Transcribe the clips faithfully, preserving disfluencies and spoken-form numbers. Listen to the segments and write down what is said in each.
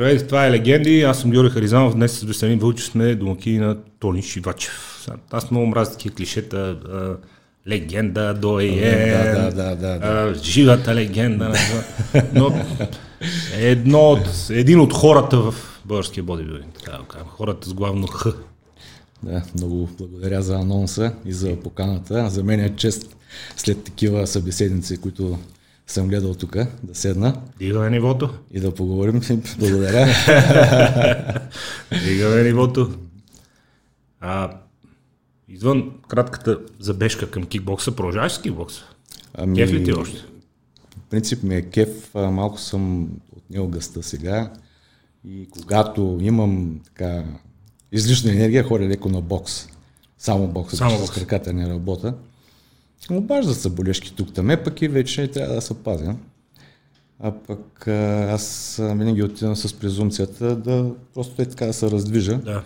Здравейте, това е Легенди. Аз съм Юрий Харизанов. Днес с Брестанин Велчи сме домакини на Тони Шивачев. Аз много мразя такива клишета. Легенда, дойен, да, да, да, да. живата легенда. Но едно от, един от хората в българския бодибилдинг. Хората с главно Х. Да, много благодаря за анонса и за поканата. За мен е чест след такива събеседници, които съм гледал тук, да седна. Дигаме нивото. И да поговорим. Благодаря. Дигаме нивото. А, извън кратката забежка към кикбокса, продължаваш с кикбокса? Ами, кеф ли ти още? В принцип ми е кеф. Малко съм отнел гъста сега. И когато имам така излишна енергия, хоря леко на бокс. Само бокса, Само бокс. С краката не работа. Обаждат са болешки тук-таме, пък и вече трябва да се пазя. А пък аз винаги отивам с презумцията да просто е така да се раздвижа. Да.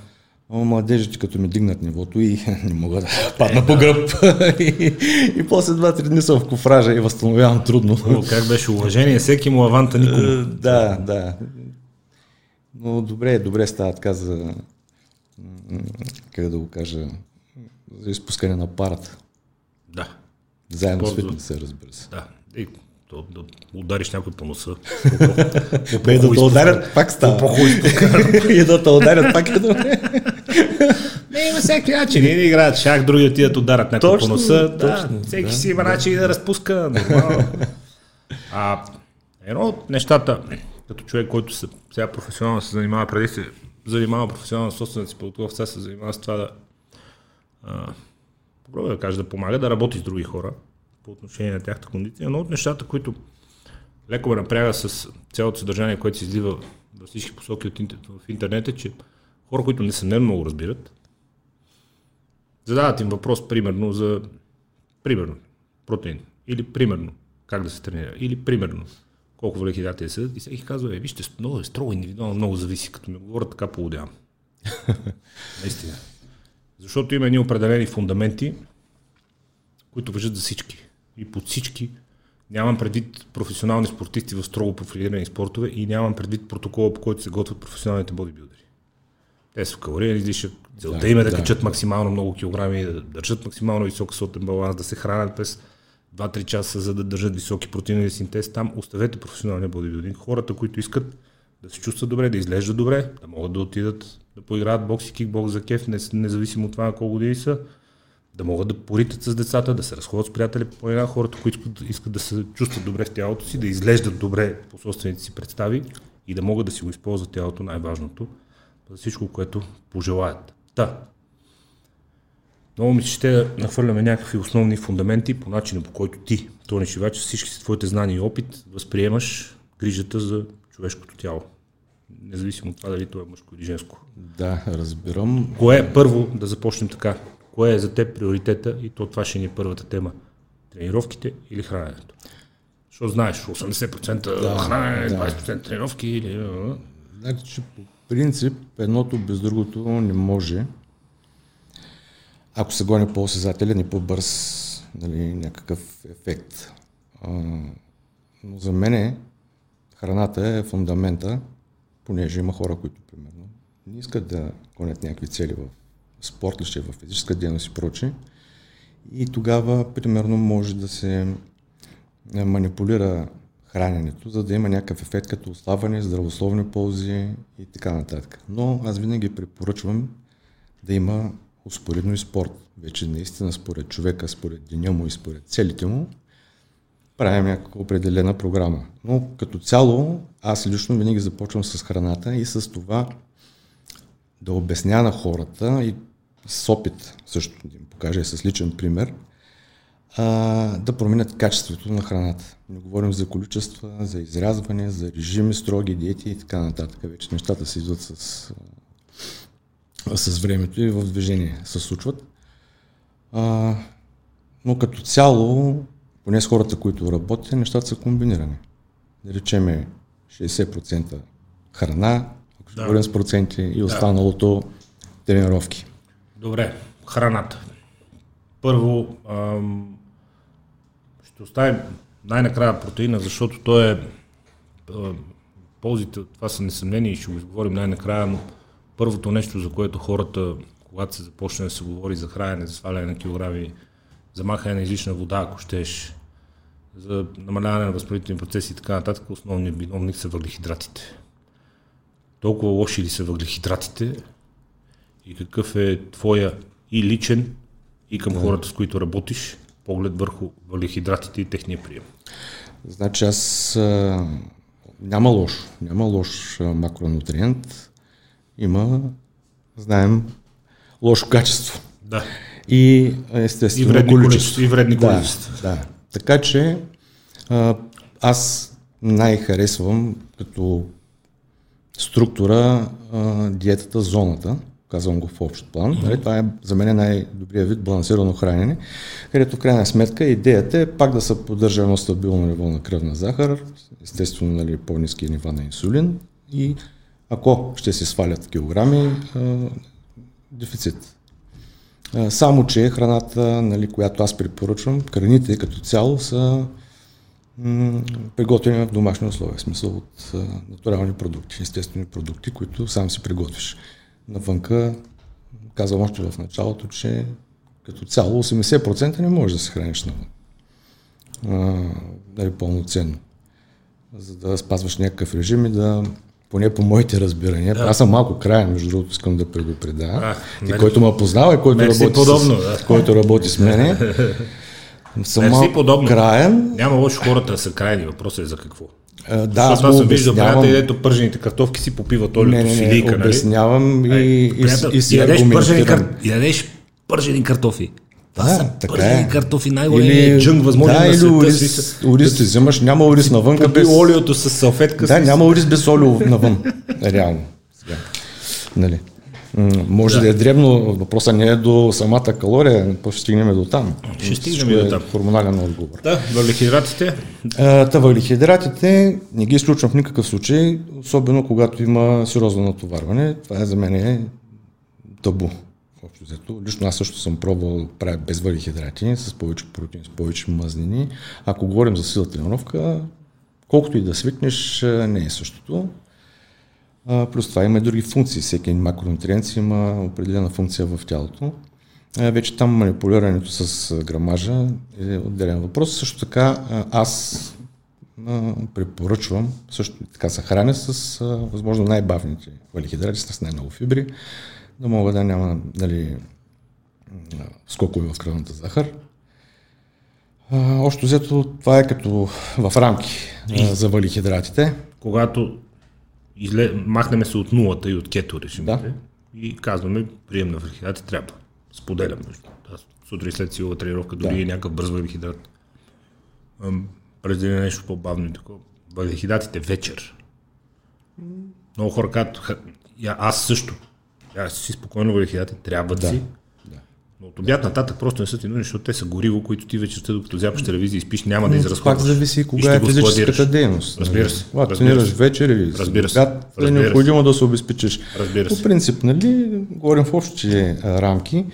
Но младежите като ми дигнат нивото и не мога да падна е, по гръб. Да. и, и после два-три дни съм в кофража и възстановявам трудно. О, как беше уважение, всеки му аванта никому. Да, да. Но добре, добре става така за, как да го кажа, за изпускане на парата. Да. Заедно с фитнес, разбира се. Да. И то, да удариш някой по носа. И да те ударят, пак става. И да те ударят, пак е добре. Не, има всеки начин. Едни играят шах, други отидат ударят някой по носа. Точно. Всеки си има начин и да разпуска. Едно от нещата, като човек, който сега професионално се занимава, преди се занимава професионално с собствената си подготовка, сега се занимава с това да... Пробвай да кажа, да помага, да работи с други хора по отношение на тяхната кондиция, но от нещата, които леко ме напряга с цялото съдържание, което се излива във всички посоки от интернет, в интернет е, че хора, които не са не много разбират, задават им въпрос, примерно, за примерно, протеин, или примерно, как да се тренира, или примерно, колко валихидатели седат и всеки казва, е, вижте, много е строго, индивидуално, много зависи, като ми говорят, така поудявам. Наистина. Защото има едни определени фундаменти, които важат за всички. И под всички. Нямам предвид професионални спортисти в строго профилирани спортове и нямам предвид протокола, по който се готвят професионалните бодибилдери. Те са в калориен излишък, целта им е да, да качат максимално много килограми, да държат максимално висок кислотен баланс, да се хранят през два-три часа, за да държат високи протеинови синтез. Там оставете професионалния бодибилдинг. Хората, които искат да се чувстват добре, да изглеждат добре, да могат да отидат да поиграят бокс и кикбокс за кеф, независимо от това на колко години са, да могат да поритат с децата, да се разходят с приятели по планина, хората, които искат да се чувстват добре в тялото си, да изглеждат добре по собствените си представи и да могат да си го използват тялото, най-важното, за всичко, което пожелаят. Да. Много ми се ще нахвърляме някакви основни фундаменти по начина, по който ти, Тони Шивачев, всички си твоите знания и опит, възприемаш грижата за човешкото тяло. Независимо от това дали това е мъжко или женско. Да, разбирам. Кое е първо, да започнем така, кое е за теб приоритета и то това ще ни е първата тема? Тренировките или храненето? Що знаеш, осемдесет процента да, хранене, да. двадесет процента тренировки или... Значи, че по принцип едното без другото не може. Ако се гони по-осезателен и по-бърз, нали, някакъв ефект. А, но за мен храната е фундамента, понеже има хора, които, примерно, не искат да гонят някакви цели в спортлище, в физическа дейност и прочее. И тогава, примерно, може да се манипулира храненето, за да има някакъв ефект като ослабване, здравословни ползи и така нататък. Но аз винаги препоръчвам да има успоредно и спорт. Вече наистина според човека, според деня му и според целите му, правим някаква определена програма. Но като цяло, аз лично винаги започвам с храната и с това да обясня на хората и с опит, също да им покажа и с личен пример, а, да променят качеството на храната. Не говорим за количества, за изрязване, за режими, строги диети и така нататък. Вече нещата се идват с, с времето и в движение се случват. А, но като цяло, поне с хората, които работят, нещата са комбинирани. Да речем шейсет процента храна, ако ще говорим с проценти, и останалото да. тренировки. Добре, храната. Първо, ам, ще оставим най-накрая протеина, защото той е ползите от това са несъмнени и ще го изговорим най-накрая, но първото нещо, за което хората, когато се започне да се говори за хранене, за сваляне на килограми, за махане на излишна вода, ако щеш, за намаляване на възпалителни процеси и така нататък, основният виновник са въглехидратите. Толкова лоши ли са въглехидратите и какъв е твоя и личен, и към хората, с които работиш, поглед върху въглехидратите и техния прием? Значи аз а, няма лош, няма лош макронутриент, има, знаем, лошо качество. Да. И естествено и вредни количество. И вредни количества. Да, да. Така че а, аз най-харесвам като структура а, диетата зоната, казвам го в общ план. Mm-hmm. Това е за мен най-добрият вид балансирано хранене, където в крайна сметка идеята е пак да се поддържа едно стабилно ниво на кръвна захар, естествено нали, по-ниски нива на инсулин и ако ще се свалят килограми, а, дефицит. А, само, че храната, нали, която аз препоръчвам, храните като цяло са м- приготвени в домашни условия, в смисъл от а, натурални продукти, естествени продукти, които сам си приготвиш. Навънка, казвам още в началото, че като цяло осемдесет процента не можеш да се храниш навън. А, да е пълноценно. За да спазваш някакъв режим и да, поне по моите разбирания, да. Аз съм малко краен, между другото искам да предупредя. И мер... който ме познава и който работи, подобно, с... да. който работи с мене, съм малко краен. Няма лошо хората да са крайни, въпросът е за какво. Да, защото аз съм виждал приятели, дето пържените картофки си попиват олиото с филийка. Не, не, обяснявам и, и, и си аргументирам. Ядеш пържени картофи. Това да, са пържени е. Картофи, най-големият джънг възможен да, на света. Ориз, ориз си взимаш, няма ориз навън. Попи без... олиото с салфетка. Да, с... няма ориз без олио навън. Реално. Сега. Нали. Може да. да е дребно, въпроса не е до самата калория, ще стигнем до там. Ще стигнем до там. Хормонален отговор. Да, въглехидратите? Та въглехидратите не ги изключвам в никакъв случай, особено когато има сериозно натоварване. Това е за мен е табу. Лично аз също съм пробвал да правя без въглехидрати, с повече протеин, с повече мазнини. Ако говорим за сила тренировка, колкото и да свикнеш, не е същото. Uh, плюс това има и други функции. Всеки макронутриент има определена функция в тялото. Uh, вече там манипулирането с uh, грамажа е отделен въпрос. Също така uh, аз uh, препоръчвам, също така се храня с uh, възможно най-бавните въглехидрати, с най-много фибри, да мога да няма дали, скокове в кръвната захар. Uh, още взето това е като в рамки uh, за въглехидратите. Когато Изле... махнеме се от нулата и от кето режимите да. И казваме прием на въглехидрати трябва. Споделям нещо. Сутрин след силова тренировка дори да. Е някакъв бърз въглехидрат. Разделя нещо по-бавно и такова. Въглехидратите вечер. Много хора казват, аз също. Аз си спокойно въглехидрати трябва да си. Да. Но от обяд нататък просто не са ти нужни, защото те са гориво, които ти вечерта, докато зяпаш телевизия и спиш, няма да изразходиш. Пак зависи кога е физическата дейност. Разбира се. Когато тренираш вечер или обяд, е необходимо да се обезпечиш. Разбира се. По принцип, нали, говорим в общи рамки,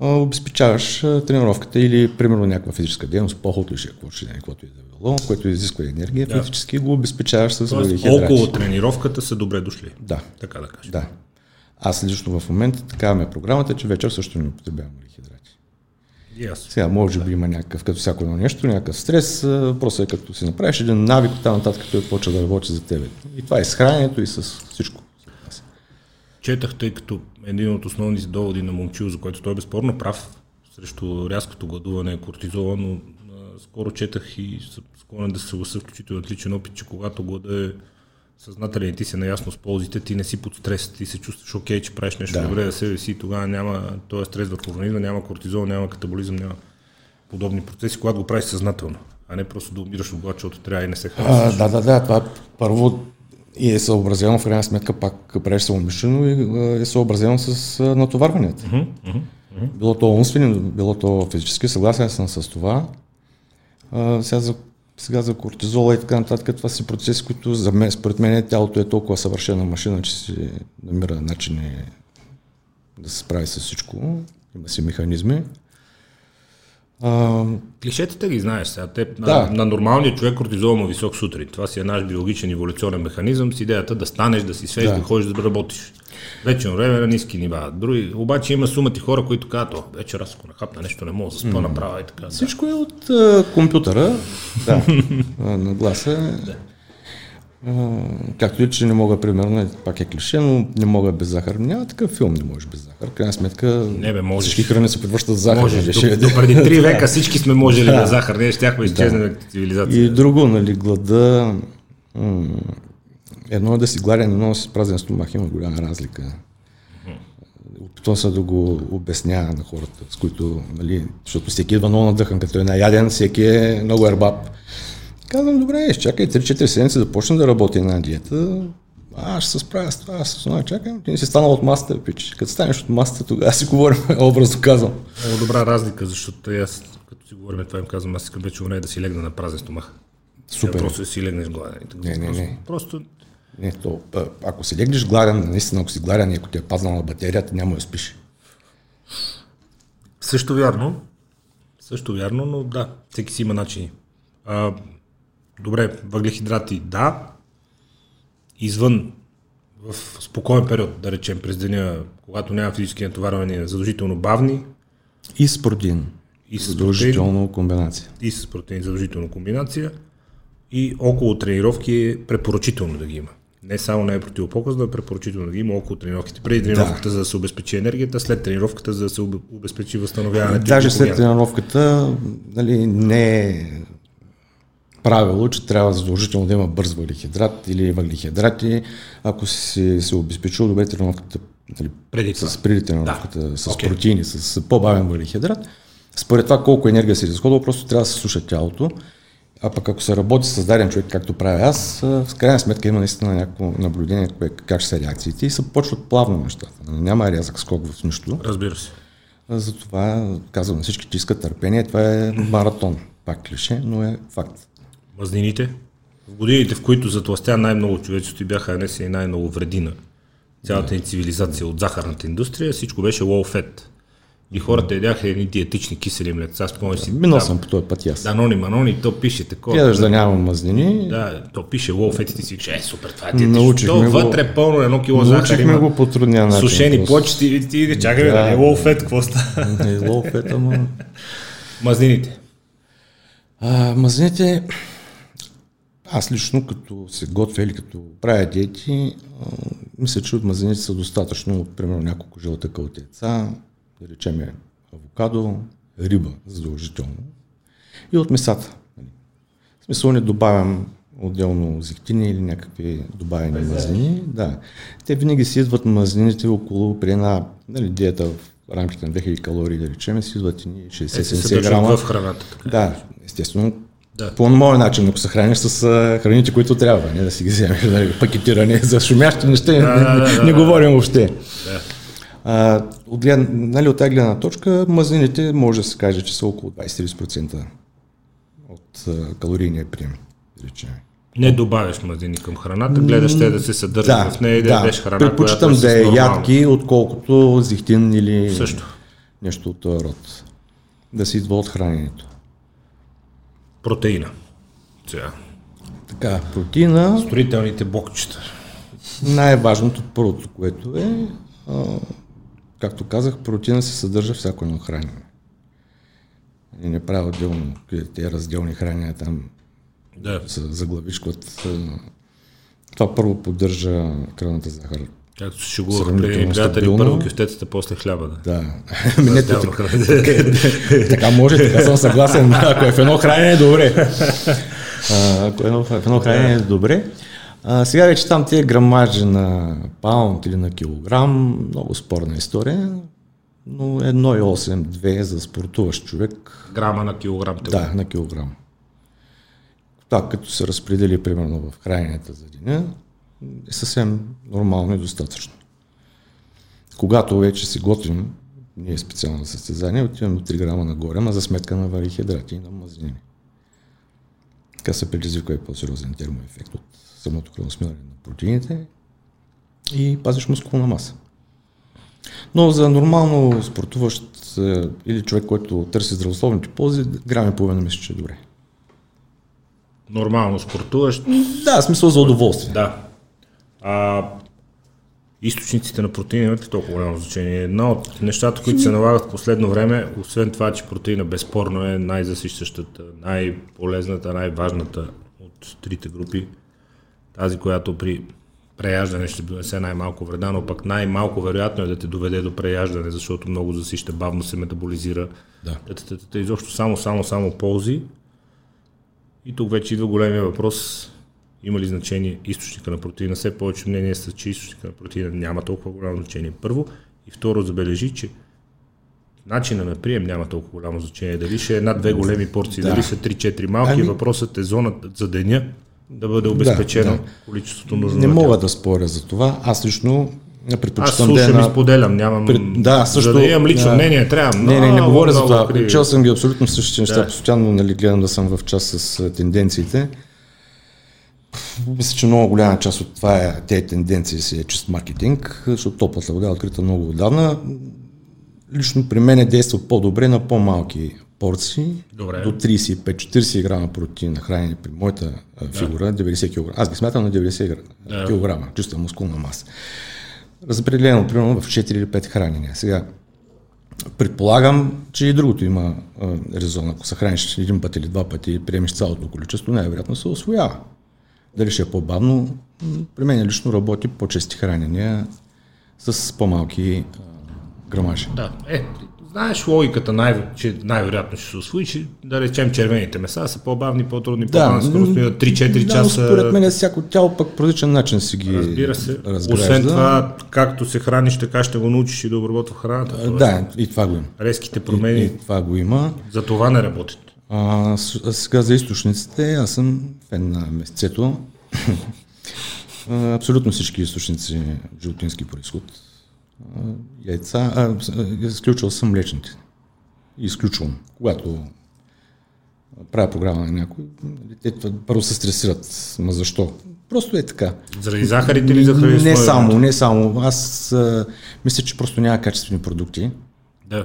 обезпечаваш тренировката или, примерно, някаква физическа дейност, поход или каквото и да било, което изисква енергия, да. Физически го обезпечаваш с въглехидрати. Около тренировката са добре дошли. Да. Така да кажем. Да. Аз лично в момента такава е програмата, че вечер също не употребявам въглехидрати. Yes. Сега може би има някакъв, като всяко едно нещо, някакъв стрес, просто е като си направиш един навик от тази нататък, той почва да работи за тебе. И това е с храненето и с всичко. Четах, тъй като един от основните доводи на Момчил, за който той е безспорно прав, срещу рязкото гладуване е кортизола, но скоро четах и склонен да се съглася включително отличен опит, че когато глада е съзнателен ти си наясно с ползите, ти не си под стрес, ти се чувстваш окей, че правиш нещо да. Добре за себе си, тогава няма този стрес върху организма, няма кортизол, няма катаболизъм, няма подобни процеси, когато го правиш съзнателно, а не просто да умираш в глад, защото трябва и не се харесваш. Да, да, да, това първо е съобразено в крайна сметка, пак правиш самомишлено и е съобразено с натоварванията. Uh-huh, uh-huh, uh-huh. Било то умствено, било то физически, съгласен съм с това. А, сега за Сега за кортизола и така нататък, това са процеси, които за мен, според мен тялото е толкова съвършена машина, че си намира начини да се справи с всичко, има си механизми. А... Клишетата ги знаеш сега. Те, да. на, на нормалния човек кортизол му висок сутрин. Това си е наш биологичен еволюционен механизъм с идеята да станеш, да си свежда, да. да ходиш да работиш. Вече време на ниски нива. Други, обаче има сумати хора, които казват, о, вече раз ако нахапна нещо, не мога да спа направя и така. Всичко е от а, компютъра, да, на гласа. Да. Както и че не мога, примерно, пак е клише, но не мога без захар. Няма такъв филм, не можеш без захар. Крайна сметка, не, бе, можеш. Всички храни се превръщат в захар. Можеш. До, до преди три века всички сме можели да. без захар. Не, щяхме изчезнали да. цивилизация. И друго, нали, глада... М- едно е да си гладен, едно с празен стомах, има голяма разлика. Опитвам се да го обясня на хората, с които, нали, защото всеки идва много надъхан, като е наяден, всеки е много ербаб. Казвам, добре, изчакай три-четири седмици да почне да работи една диета. А, ще се справя с това, аз се снова чакам. Ти не си станал от масата, пич. Като станеш от масата, тогава си говорим, образно казвам. Много добра разлика, защото аз, като си говорим това, им казвам, аз искам вече време да си легна на празен стомах. Супер. Просто си легнеш гладен. Не, не, не. Просто... Не, то, ако си легнеш гладен, наистина, ако си гладен и ако ти е пазнала батерията, няма да спиш. Също вярно. Също вярно, но да, всеки си има начини. А, добре, въглехидрати, да. Извън, в спокоен период, да речем, през деня, когато няма физически натоварвания, задължително бавни. И с протеин. И с задължително комбинация. И с протеин, задължително комбинация. И около тренировки е препоръчително да ги има. Не само не е противопоказано, а е препоръчително да ги има около тренировките. Преди тренировката, да. за да се обезпечи енергията, след тренировката, за да се обезпечи възстановяването. Даже след тренировката, нали, не е правило, че трябва задължително да има бърз въглехидрат или въглехидрати. Ако си се обезпечил добре тренировката, нали, преди с преди тренировката, да. с okay. протеини, с по-бавен въглехидрат, според това колко енергия се изразходва, просто трябва да се слуша тялото. А пък ако се работи с даден човек, както правя аз, в крайна сметка има наистина някакво наблюдение как ще са реакциите и се почват плавно нещата. Няма рязък скок в нищо. Разбира се. Затова казвам на всички, че искат търпение. Това е маратон. Пак клише, но е факт. Мазнините? В годините, в които затластя най-много човечеството и бяха нанесени най-много вредина. Цялата ни цивилизация от захарната индустрия, всичко беше low fat. И хората едяха едни диетични кисели млеца. Да, си, минал там, съм по този път и аз. Да, нони, манони, то пише такова. Ядеш да няма мазнини. Да, то пише лов, ети ти си че е супер, това е диетично. То вътре е пълно едно кило захар. Научихме го по трудния начин. Сушени плочи и ти чакаме да е лоу фет, какво става? Не, лоу фет, ама... Мазнините. А, мазнините... Аз лично, като се готвя или като правя диети, мисля, че от мазнините са достатъчно, от примерно няколко жълта кълтеца, да речем е авокадо, риба задължително и от месата. В смисъл не добавям отделно зехтини или някакви добавени мазнини. Да. Те винаги си идват мазнините около при една, нали, диета в рамките на две хиляди калории, да речем, си идват шейсет до седемдесет грама. В храната, така. Да, естествено. Да. По моят начин, ако се храниш с храните, които трябва, не да си ги вземеш, нали, пакетиране за шумящи неща, да, не, да, да, не, не да, говорим да. въобще. Да. А, от, нали, от тази гледна точка мазнините може да се каже, че са около двайсет до трийсет процента от а, калорийния прием. Не добавяш мазнини към храната, гледаш те да се съдържат да, в нея и да ядеш да. храна. Предпочитам да е нормално. Ядки, отколкото зехтин или също. Нещо от този род. Да се идва от храненето. Протеина. Ця. Така, протеина. Строителните блокчета. Най-важното първото, което е, а, както казах, протеина се съдържа всяко едно хранене. И не правя отделно те разделни хранения там да. за, за главишкот. Това първо поддържа кръвната захар. Както се шегувах при приятели, първо кюфтецата, после хляба. Да. да. Не, така, така може, така съм съгласен. Ако е в едно хранене е добре. А, ако е в едно хранене е добре. А, сега вече там тия грамажи на паунд или на килограм, много спорна история, но едно цяло осем две за спортуващ човек. Грама на килограм. Тъпо. Да, на килограм. Так, като се разпредели примерно в храненията за деня, е съвсем нормално и достатъчно. Когато вече си готвим, ние е специално за състезание, отиваме от три грама нагоре, ама за сметка на въглехидрати и на мазнини. Така се предизвиква е по-сериозен термоефект от самото кръвосмилане на протеините и пазиш мускулна маса. Но за нормално спортуващ или човек, който търси здравословните ползи, грам и половина мисля, че е добре. Нормално спортуващ? Да, смисъл за удоволствие. Да. А източниците на протеин имат ли толкова голямо значение? Една от нещата, които се налагат в последно време, освен това, че протеина безспорно е най-засищащата, най-полезната, най-важната от трите групи, тази, която при преяждане ще донесе най-малко вреда, но пък най-малко вероятно е да те доведе до преяждане, защото много засища, бавно се метаболизира. Да. Изобщо само, само, само ползи. И тук вече идва големия въпрос, има ли значение източника на протеина. Все повече мнение са, че източника на протеина няма толкова голямо значение. Първо. И второ, забележи, че начина на прием няма толкова голямо значение. Дали ще е една-две големи порции, да, дали са три-четири малки. Ами... Въпросът е зоната за деня да бъде обезпечено, да, да, количеството нужно. Не мога да споря за това. Аз лично предпочитам да... Аз слушам и споделям. Нямам... Пред... Да, също... За да имам лично мнение, трябва... Не, не, не говоря за това. Причал съм ги абсолютно същите неща. Да. Постоянно, нали, гледам да съм в час с тенденциите. Мисля, че много голяма част от това е, тези тенденции си е чист маркетинг, защото топлата вода е открита много отдавна. Лично при мен е действа по-добре на по-малки порции. Добре. До трийсет и пет до четирийсет грама протеин на хранене при моята фигура, да, деветдесет кг. Аз ги смятам на деветдесет кг, да, чиста мускулна маса. Разпределено примерно в четири или пет хранения. Сега предполагам, че и другото има резон. Ако се храниш един път или два пъти и приемеш цялото количество, най-вероятно се освоява. Дали ще е по-бавно, при мен лично работи по-чести хранения с по-малки грамажи. Да, е, знаеш логиката, най- че най-вероятно ще се усвои, че да речем червените меса са по-бавни, по-трудни, по-бавни, да, скоро стоят три-четири да, часа. Да, според мен всяко тяло пък по различен начин си ги разбира се. Разгражда. Освен това, както се храниш, така ще го научиш и да обработва храната. Това да, е. И това го има. Резките промени. И, и това го има. За това не работят. А сега за източниците, аз съм фен на месецето. Абсолютно всички източници животински происход. Яйца, а, изключвал съм млечните. Изключвам. Когато правя програма на някой, те първо се стресират. Ма защо? Просто е така. Заради захарите или захарите? Не само, не само. Аз а, мисля, че просто няма качествени продукти. Да.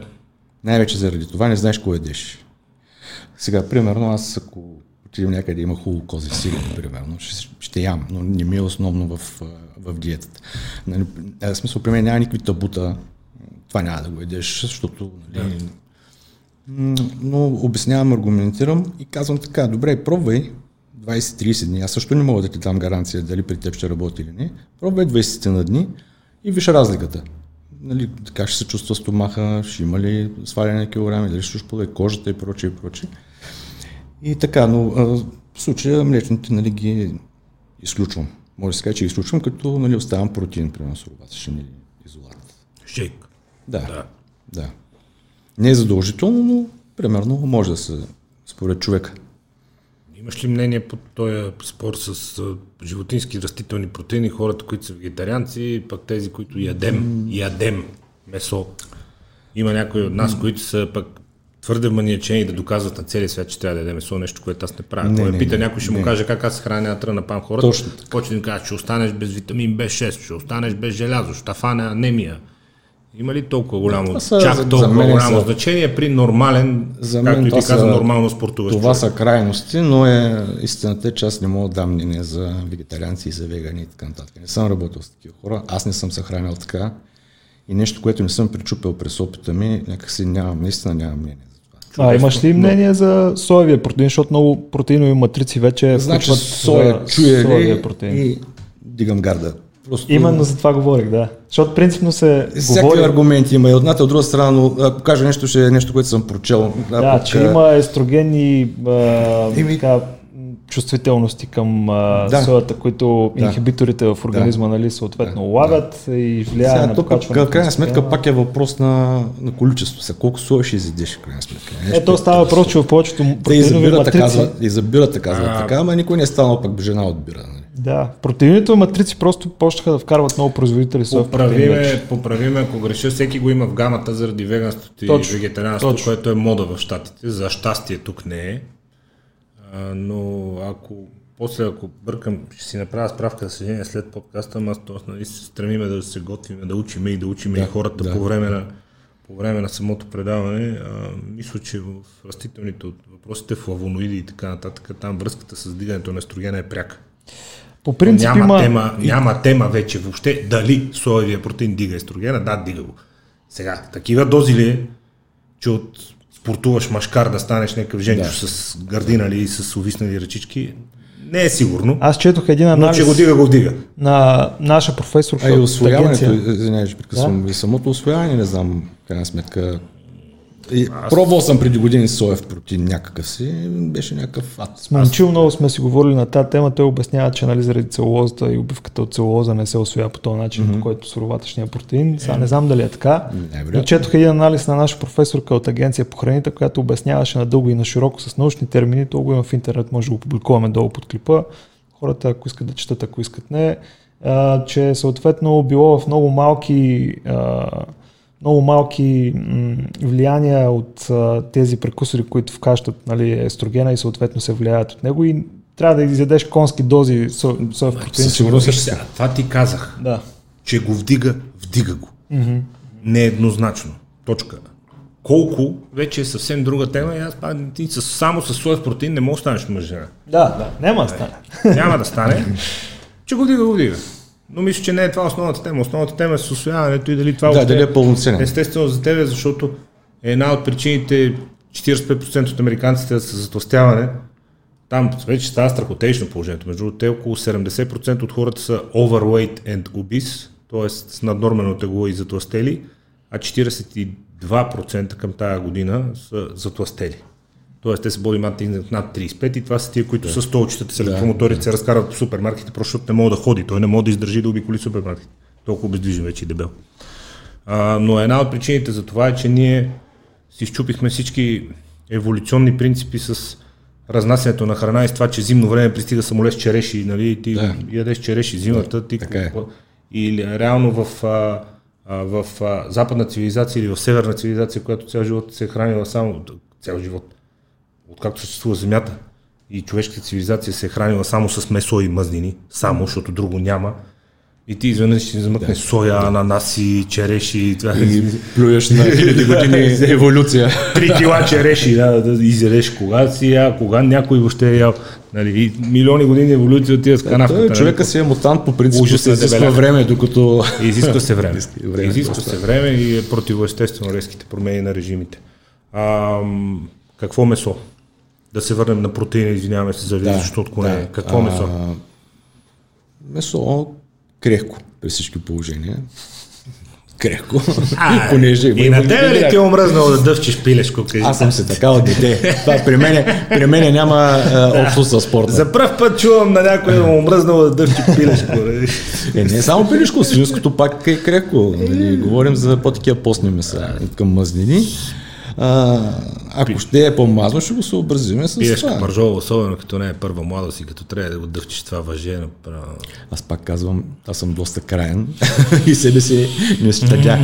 Най-вече заради това не знаеш кой ядеш. Сега, примерно, аз ако отидем някъде има хубаво кози сирене, примерно, ще, ще ям, но не ми е основно в, в диетата. Нали, в смисъл, при мен няма никакви табута, това няма да го едеш, защото... Нали, да. Но обяснявам, аргументирам и казвам така, добре, пробвай двайсет-трийсет дни, аз също не мога да ти дам гаранция дали при теб ще работи или не, пробвай двайсет на дни и виж разликата. Нали, как ще се чувства стомаха, ще има ли сваляне на килограми, дали ще шпуде кожата и прочее, и прочее. И така, но а, в случая млечните, нали, ги изключвам. Може да се каже, че изключвам, като, нали, оставям протеин, примерно суроватъчен или изолат. Шейк. Да, да, да. Не е задължително, но примерно може да се според човека. Имаш ли мнение по този спор с животински растителни протеини, хората, които са вегетарианци, пък тези, които ядем, ядем месо? Има някои от нас, които са пък твърде маниачени да доказват на целия свят, че трябва да яде месо, нещо, което аз не правя. Не, Кой не, пита, не, някой ще не. Му каже как аз храня тръгна пам хората. Точно. Почне да им кажа, ще останеш без витамин Б шест, ще останеш без желязо, ще фане анемия. Има ли толкова голямо, са, чак за, толкова за голямо са, значение при нормален, както и ти каза, нормално спортуващ? Това човек. Са крайности, но е истината е, че аз не мога да дам мнение за вегетарианци и за вегани и така нататък. Не съм работил с такива хора, аз не съм се хранил така и нещо, което не съм причупил през опита ми, някакси нямам, наистина нямам мнение за това. А, човек, имаш ли мнение но... за соевия протеин, защото много протеинови матрици вече значи, включват соевия протеин? И дигам гарда. Просто... Именно за това говорих, да. Защото принципно се всякакви говори... аргументи има и одната, от друга страна, но ако кажа нещо, ще е нещо, което съм прочел. Да, да пък... че има естрогени и... чувствителности към да. Соята, които да. Инхибиторите в организма, да. Нали, съответно улавят да. И влияят на покачването. В крайна сметка пак е въпрос на, на количество. Са, колко соя ще изядеш в крайна сметка? Ето става въпрос, че в повечето протеинови матрици... И за бирата казват така, ама никой не е станал пък жена от бира. Да, протеиновите матрици просто почнаха да вкарват много производители. Поправиме, поправиме, ако греша, всеки го има в гамата заради веганството и вегетарианството, което е мода в щатите. За щастие тук не е. А, но ако после ако бъркам, ще си направя справка за седение след подкаста, но аз се стремиме да се готвиме, да учиме и да учиме да, и хората да, по време да. на по време на самото предаване. А, мисля, че в растителните от въпросите, флавоноиди и така нататък, там връзката с дигането на естрогена е пряка. По принцип няма, има... тема, няма тема вече въобще дали соевия протеин дига естрогена, да, дига го. Сега, такива дози ли е, че от спортуваш машкар да станеш някакъв женчо да. с гърдина или с увиснали ръчички, не е сигурно. Аз четох един анализ, но че го дига, го дига. На наша професорка. А и усвояването, извиняваш, прекъсвам, да? Самото усвояване, не знам, крайна сметка. И аз... Пробвал съм преди години соев протеин някакъв си, беше някакъв ад. С Момчил много сме си говорили на тази тема, той обяснява, че нали, заради целулозата и убивката от целулоза не се освоя по този начин, mm-hmm. по който суроватъчния протеин. Сега не знам дали е така, но четох един анализ на наша професорка от агенция по храните, която обясняваше надълго и на широко с научни термини, толкова има в интернет, може да го публикуваме долу под клипа. Хората, ако искат да четат, ако искат не, а, че съответно било в много малки... А, много малки влияния от а, тези прекусори, които вкащат нали, естрогена и съответно се влияят от него и трябва да изядеш конски дози соев со протеин. Сигурно се сега. Това ти казах, да. че го вдига, вдига го. Mm-hmm. Не еднозначно. Точка. Колко вече е съвсем друга тема и аз пак ти само с соев протеин не мога да станеш мъжена. Да, да. Няма да стане. Няма да стане. Че го вдига, го вдига. Но мисля, че не е това основната тема. Основната тема е с усвояването и дали това да, дали е пълноценно. Естествено за тебе, защото е една от причините четирийсет и пет процента от американците са затлъстяване. Там вече става страхотечно положението. Между другото, те около седемдесет процента от хората са overweight and obese, т.е. с наднормено тегло и затлъстели, а четирийсет и два процента към тая година са затлъстели. Т.е. те са body mass index над трийсет и пет и това са тия, които да. с толчетата с електромоторите да, се да. разкарват по супермаркетите, просто защото не мога да ходи, той не мога да издържи да обиколи супермаркет. Толкова бездвижен вече и дебел. А, но една от причините за това е, че ние си изчупихме всички еволюционни принципи с разнасянето на храна и с това, че зимно време пристига самолет с череши, нали, ти да. ядеш череши зимата, ти така е. И реално в... А, в а, западна цивилизация или в северна цивилизация, която цял живот се е хранила само цял живот. Откакто съществува земята и човешката цивилизация се е хранила само с месо и мъзнини, само, защото друго няма. И ти изведнъж ще замъкнеш да. соя, ананаси, череши и това. И плюеш на хиляди години за еволюция. Три кила череши, да, да изядеш кога си я, кога някой въобще я. Нали, и милиони години еволюция отива с канавката. Да, човека си е мутант, по принцип се да изисква време, докато... Изисква се време. време изисква просто. се време и е противоестествено резките промени на режимите. А, какво месо? Да се върнем на протеина, извиняваме се за да, защото от коне. Да. Какво а, месо? Месо крехко при всички положения. Крехко. А, понеже, и на тебе ли ти е омръзнало да дъвчиш пилешко? Кажи. Аз съм се такава дете. Това при мене, при мене няма а, общо със спорта. За пръв път чувам на някой да му омръзнало да дъвчи пилешко. Е, не само пилешко, свинското пак е крехко. Нали, говорим за по-такива постни меса към мъзнини. А, ако ще е по-мазно, ще го съобразиме с Пиешка, това. Пиешка мържола, особено като не е първа младост и като трябва да го дъвчиш това въже. Направо... Аз пак казвам, аз съм доста краен и себе си не си така.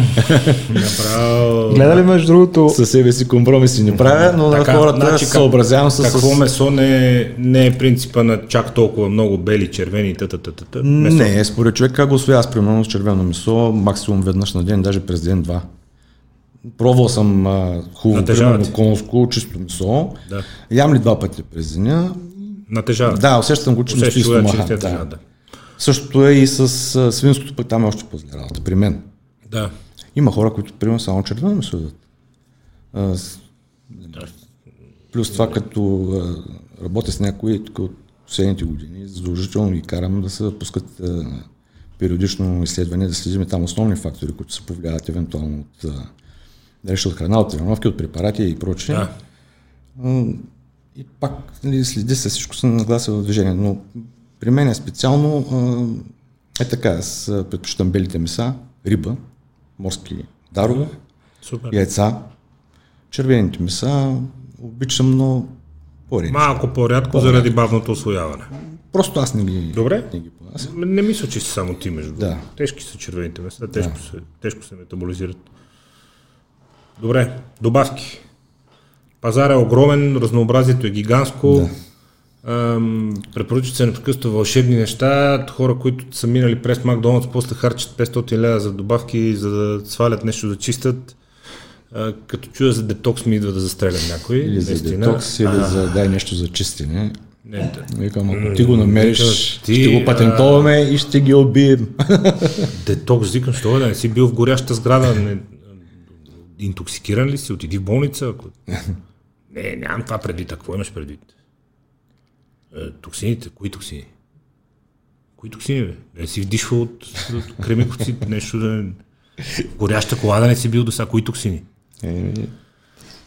Направо... Гледа ли между другото? Със себе си компромиси не правя, но така, на хората значи, как... съобразявам се с... Какво месо не, не е принципа на чак толкова много бели, червени и т.т.т.т. Не, според човек как го освоя. Аз примерно с червено месо максимум веднъж на ден, даже през ден-два. Пробвал съм а, хубаво, примерно, конско, чисто месо. Да. Ям ли два пъти през деня? Натежава. Да, усещам го, че ми стои стомаха. Да. Да. Същото е и с а, свинското, пък там е още по-зле работа, при мен. Да. Има хора, които примерно само червено месо ядат. Плюс това, като а, работя с някои от последните години, задължително ги карам да се пускат а, периодично изследване, да следим там основни фактори, които се повлияват евентуално от... А, решил храна, от тренировки, от препарати и прочее. Да. И пак нали, следи се, всичко се наглася в движение. Но при мен е специално е така, аз предпочитам белите меса, риба, морски дарове, супер. Яйца, червените меса, обичам, но по-рядко. Малко по-рядко, по-рядко заради бавното освояване. Просто аз не ги... Добре. Не, ги не мисля, че си само ти между другото. Да. Тежки са червените меса, тежко, да. се, тежко се метаболизират. Добре, добавки. Пазар е огромен, разнообразието е гигантско. Да. Препоръчват се непрекъснато вълшебни неща. Хора, които са минали през Макдоналдс, после харчат петстотин лева за добавки, за да свалят нещо, да чистят. А, като чуя за детокс ми идва да застрелям някой. Или за наистина. Детокс, или а... за дай нещо за чистене. Не, да. Викам, ако ти го намериш, ти, ще го патентоваме а... и ще ги обием. Детокс, викам, ще да не си бил в горяща сграда. Не... Интоксикиран ли си? Отиди в болница. Ако... Не, нямам това предвид. Какво имаш предвид? Токсините? Кои токсини? Кои токсини, бе? Не си вдишвал от, от кремиковци, нещо да не... Горяща кола да не си бил до сега. Кои токсини? Е...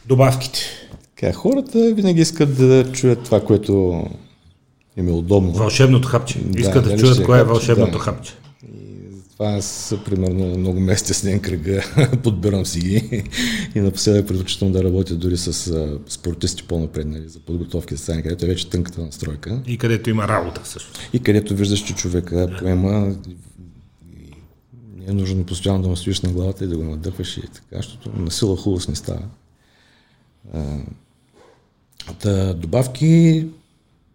Добавките. Така, хората винаги искат да чуят това, което им е удобно. Вълшебното хапче. Да, искат да чуят кое е вълшебното да. хапче. И затова аз, примерно, много ме стеснен кръга, подбирам си ги и напоследък предпочитам да работя дори с спортисти по-напреднали за подготовки за сцени, където е вече тънката настройка. И където има работа също. И където виждаш, че човека поема... Не е нужно постоянно да му стоиш на главата и да го надъхваш и така, защото на сила хубост не става. Та, добавки,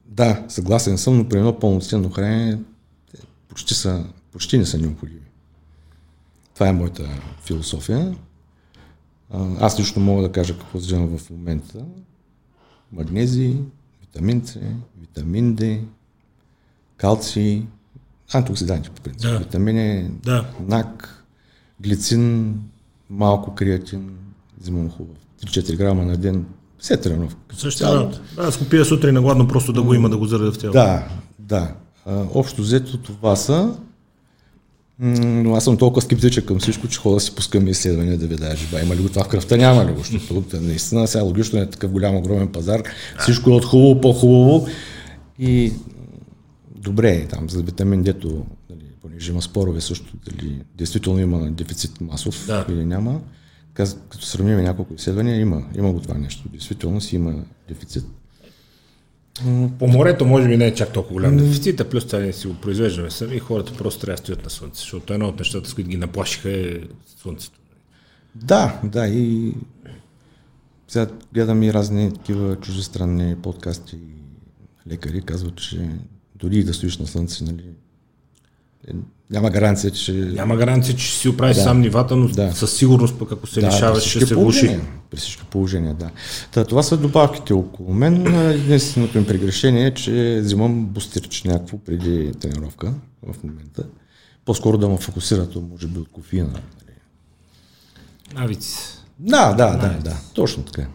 да, съгласен съм, но при едно пълноценно хранене почти, са, почти не са необходими. Това е моята философия. Аз лично мога да кажа какво вземам в момента. Магнези, витамин С, витамин Д, калций, антиоксиданти по принцип, да. Витамини, да. НАК, глицин, малко креатин, взимам хубаво. три-четири грама на ден, все тренировка. Същата. Аз го пия сутрин на гладно, просто да го има, да го заредя в тяло. Да, да. А, общо взето това са, но аз съм толкова скептичен към всичко, че хода си пускаме изследвания да видя жива. Има ли го това в кръвта, няма ли го, защото наистина сега логично е такъв голям огромен пазар, всичко е от хубаво, по-хубаво и добре, там за витамин Дето, дали, понеже има спорове също, дали действително има дефицит масов да. или няма. Като сравним няколко изследвания, има, има го това нещо. Действително си има дефицит. По морето може би не е чак толкова голям дефицит, а плюс това ние си го произвеждаме сами и хората просто трябва да стоят на слънце, защото едно от нещата, с които ги наплашиха е слънцето. Да, да и сега гледам и разни такива чуждестранни подкасти и лекари казват, че дори и да стоиш на слънце, нали, няма гаранция, че... Няма гаранция, че си оправиш да. сам нивата, но да. със сигурност пък ако се да, лишаваш, ще се влуши. При всички положения, да. Та, това са добавките около мен. Единственото им прегрешение е, че взимам бустерч някакво преди тренировка в момента. По-скоро да ме фокусират, може би от кофеина. Навици. Да, да, Навици. да, да. Точно така.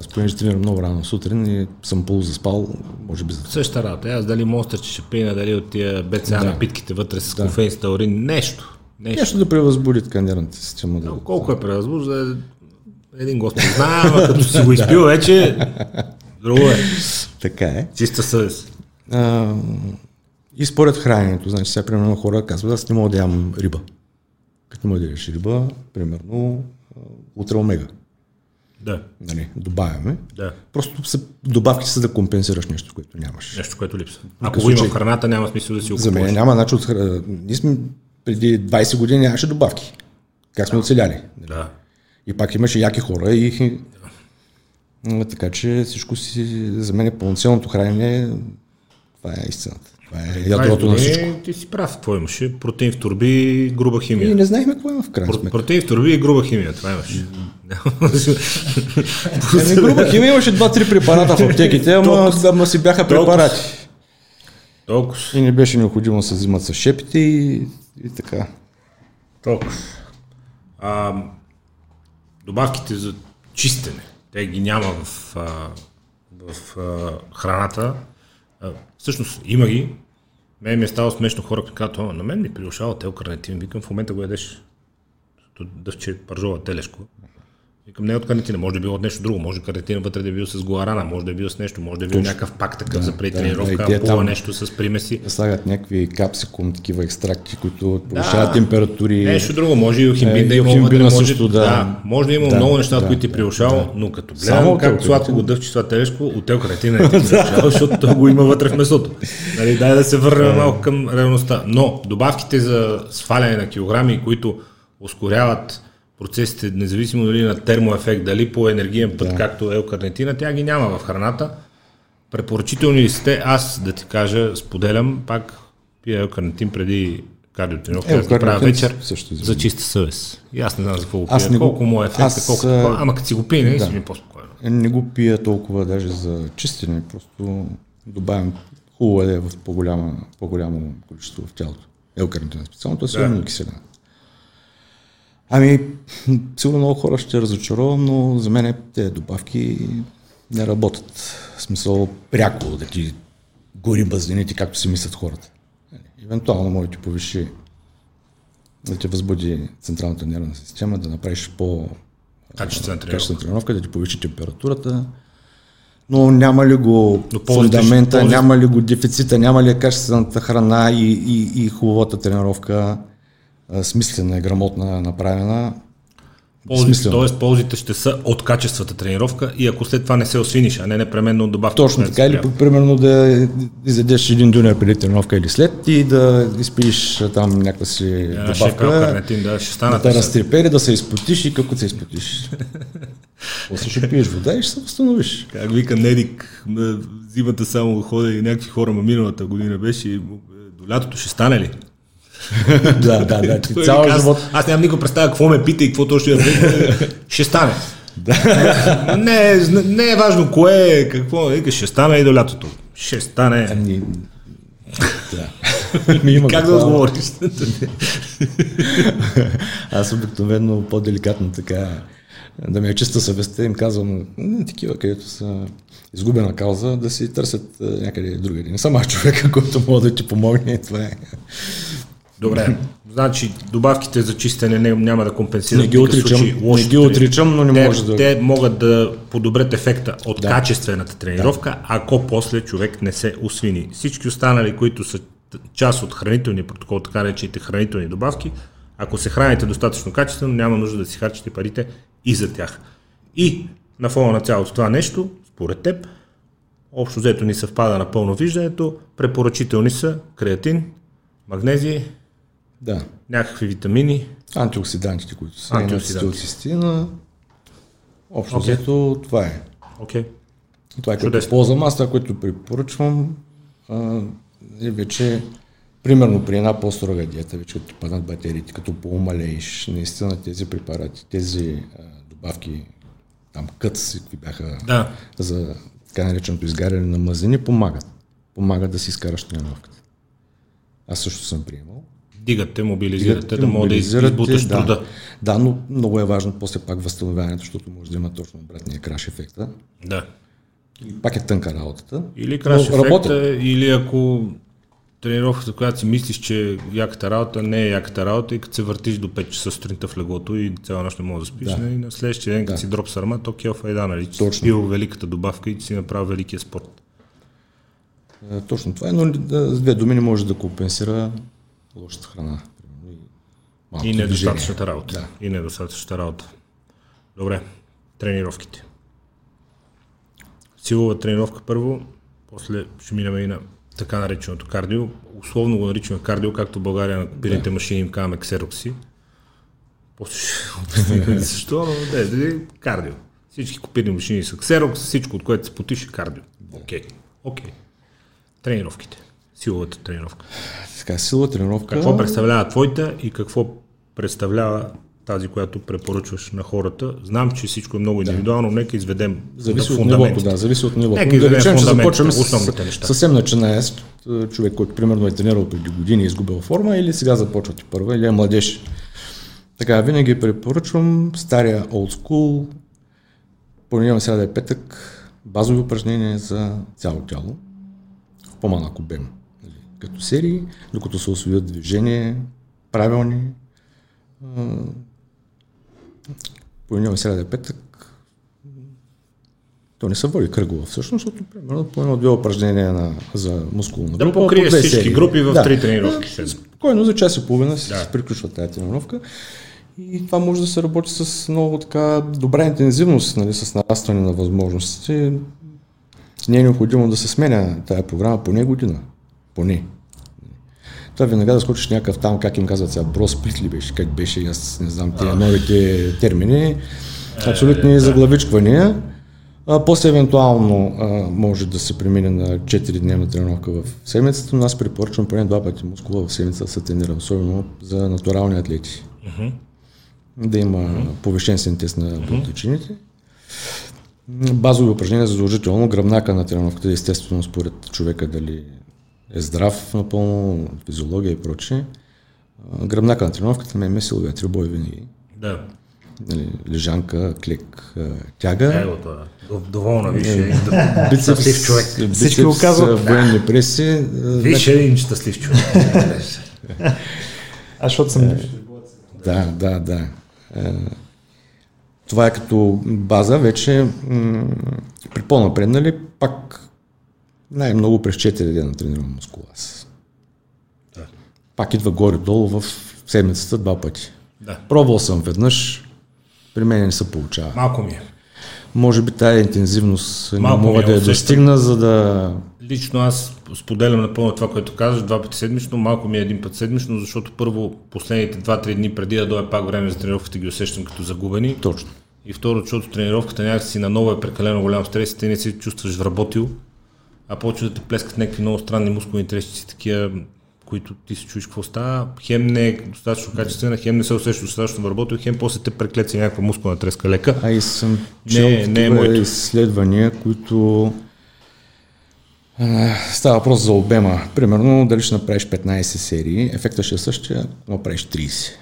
Аз понеже тренирам много рано сутрин и съм полузаспал, може би за това. Същата работа. Аз дали монстър, че ще пина, дали от тия БЦА да. напитките вътре с да. кофеин, с таурин, нещо. Нещо, нещо да превъзбуди така нервната система. Да, колко е превъзбужда, един Господ знае, а като си го изпил вече, друго е. Така е. Чиста съвест. А, и според храненето, значи сега примерно хора казват, аз не мога да ям риба. Като мога да ядеш риба, примерно утре омега. Да. Нали, добавяме. Да. Просто са, добавките са да компенсираш нещо, което нямаш. Нещо, което липсва. Ако го има в храната, няма смисъл да си го купуваш. За мен няма начин от храна. Ние сме преди двайсет години нямаше добавки. Как сме да. оцеляли. Да. И пак имаше яки хора и... Да. Така че всичко си... За мен е пълноценното хранене. Това е истината. Това е ядрото на всичко. Ти си прав, какво имаше. Протеин в турби, груба химия. И не знаехме какво има в крайна сметка. Протеин в турби и груба химия, това имаше. Ами груба химия имаше два-три препарата в аптеките, ама, ама си бяха препарати. Толкова. И не беше необходимо да се взимат с шепите и, и така. Толкова. А, добавките за чистене, те ги няма в, в, в храната. А, всъщност има ги. Мен ми е стало смешно хора, като на мен ми прилушава телкарнетин. Викам, в момента го ядеш. Дъвче пържова телешко. Викам, не от карнетина, може да е било от нещо друго. Може карнетина вътре да е бил с гуарана, може да е бил с нещо, може да е бил Точно. някакъв пак такъв да, за преди да, тренировка, да, пула нещо с примеси. Да слагат някакви капсикум, такива екстракти, които повишават да, температури. Нещо друго, може и химбин да има вътре, може да, да. Може да има да, много неща, да, които ти да, прилушава, да, но като гледам как сладко го дъвче това телешко, от тел карнетина не ти прилушава, защото той го има вътре в месото. Дай да се върнем малко към реалността. Но добавките за сваляне на килограми, които ускоряват процесите, независимо дали на термоефект, дали по енергиен път, да. както е елкарнетина, тя ги няма в храната. Препоръчителни ли сте? Аз да ти кажа, споделям пак, пия елкарнатин преди кардиотренировка, е, да правя вечер също за чиста съвест. И аз не знам за какво го пия, колко му е ефекта, колко а... ама като си го пия, не да. Си ми по-спокойно. Не го пия толкова даже за чистене, просто добавям хубаво е в по-голямо, по-голямо количество в тялото. Елкарнатин специално, това е сигурно да. Киселина. Ами, сигурно много хора ще разочаровам, но за мен тези добавки не работят. В смисъл пряко да ти гори бъздените, както си мислят хората. Евентуално може да ти повиши, да ти възбуди централната нервна система, да направиш по-качествена тренировка. тренировка, да ти повиши температурата, но няма ли го фундамента, няма ли го дефицита, няма ли качествената храна и, и, и хубавата тренировка, смислена и грамотна, направена. Ползите, т.е. ползите ще са от качествата тренировка и ако след това не се освиниш, а не непременно добавки. Точно така, или примерно да изядеш един дюнер преди тренировка или след и да изпиеш там някаква си добавка, шека, карнетин, да, ще да те разтрепери, да се изпотиш и както се изпотиш. После ще пиеш вода и ще се възстановиш. Как вика Недик, зимата само хода и някакви хора, ма миналата година беше и до лятото ще стане ли? да, да, да. Ти цял аз, живот... аз нямам никога представя какво ме пита и какво точно я пита. Ще стане. не, не е важно кое, какво. Ще стане и до лятото. Ще стане. Ами... Да. Има как какво... да отговориш? Аз обикновено по-деликатно така да ми е чиста съвестта им казвам такива, където са изгубена кауза, да си търсят някъде другаде. Не съм аз човека, който мога да ти помогне и това е. Добре, значи добавките за чистене няма да компенсират. Не ги отричам, не ги отричам но не те, може да... Те могат да подобрят ефекта от да. Качествената тренировка, да. Ако после човек не се освини. Всички останали, които са част от хранителния протокол, така речените хранителни добавки, ако се храните достатъчно качествено, няма нужда да си харчите парите и за тях. И на фона на цялото това нещо, според теб, общо взето ни съвпада на пълно виждането, препоръчителни са креатин, магнезий, да. Някакви витамини. Антиоксидантите, които са. Антиоксидантите. Общо взето okay. това е. Okay. Това е което ползвам аз, това, което препоръчвам е вече примерно при една по-строга диета, вече като ти паднат батериите, като поумалееш, наистина тези препарати, тези а, добавки, там къц, какви бяха да. За така нареченото изгаряне на мазнини, помагат. Помагат да си изкараш тренировката. Аз също съм приемал. Дигат те, мобилизират те, да могат да избуташ да, труда. Да, но много е важно после пак възстановяването, защото може да има точно обратния краш ефекта. Да. И пак е тънка работата. Или краш ефекта, работа. Или ако тренировката, която си мислиш, че яката работа не е яката работа и като се въртиш до пет часа сутринта в леглото и цяла нощ не може да спиш, да. Не, и на следващия ден, да. Като си дроп сарма, то келфа е да, нали? Че си пил великата добавка и си направил великия спорт. Точно това е, но с две думи не може да компенсира лошата храна. И недостатъчната работа. Да. И недостатъчната работа. Добре, тренировките. Силова тренировка първо, после ще минаме и на така нареченото кардио. Условно го наричаме кардио, както в България на копирните да. Машини им казваме ксерокси. После ще обясним защо, но да е кардио. Всички копирни машини са ксерокс, всичко от което се потиш е кардио. Окей, да. Окей. Okay. Okay. Тренировките. Силовата тренировка. Така, силова тренировка. Какво представлява твоята и какво представлява тази, която препоръчваш на хората? Знам, че всичко е много индивидуално, да. Нека изведем зависи от нивото. Да, зависи от нивото. Нека изведем фундаментите, основните неща. Съвсем начинаещ човек, който примерно е тренирал преди години и изгубил форма или сега започва ти първа, или е младеж. Така, винаги препоръчвам стария old school, понеделник, сряда и петък, базови упражнения за цяло тяло. По-малък обем, като серии, докато се освоят движение, правилни. Понеделник, сряда и петък, то не се води кръгово всъщност, защото примерно по едно-две упражнения на, за мускулна група. Да покриеш по всички серии. Групи в да, три тренировки. Да, спокойно за час и половина се да. Приключва тази тренировка. И това може да се работи с много така добра интензивност, нали, с нарастване на възможностите. Не е необходимо да се сменя тая програма поне година. Поне. Това винага да скочиш някакъв там, как им казват сега, броспит ли беше, как беше, аз не знам, тия новите термини. Абсолютни заглавичквания. А, после евентуално а, може да се премине на четиридневна тренировка в седмицата, но аз препоръчвам поне два пъти мускула в седмицата се тренира, особено за натурални атлети. Uh-huh. Да има uh-huh. повишен синтез на белтъчините. Uh-huh. Базови упражнения задължително, гръбнака на тренировката, естествено според човека дали е здрав напълно, физиология и прочее. Гръбнака на тренировката ме е силовия трибой винаги. Да. Лежанка, клик, тяга. Его това. Доволно више. Щастлив човек. Всички го казват. Военни преси. Више и щастлив човек. Аз защото съм више. Да, да, да. Това е като база. Вече при по-напреднали пак най-много през четири дена тренирам мускул аз. Да. Пак идва горе-долу в седмицата два пъти. Да. Пробвал съм веднъж, при мен не се получава. Малко ми е. Може би тая интензивност Малко не мога да я достигна, за да... Лично аз споделям напълно това, което казваш, два пъти седмично, малко ми е един път седмично, защото първо последните два-три дни преди да дойде пак време за тренировката ги усещам като загубени. Точно. И второ, защото тренировката някакси наново е прекалено голям стрес и ти не се чувстваш вработил, а почва да те плескат някакви много странни мускулни трещици, такива, които ти се чуеш какво става, хем не е достатъчно качествена, хем не се усеща достатъчно вработил, хем после те преклеца някаква мускулна треска лека. А и съм чел такива е изследвания, които а, става въпрос за обема. Примерно, дали ще направиш петнайсет серии, ефектът ще е същия, но правиш трийсет.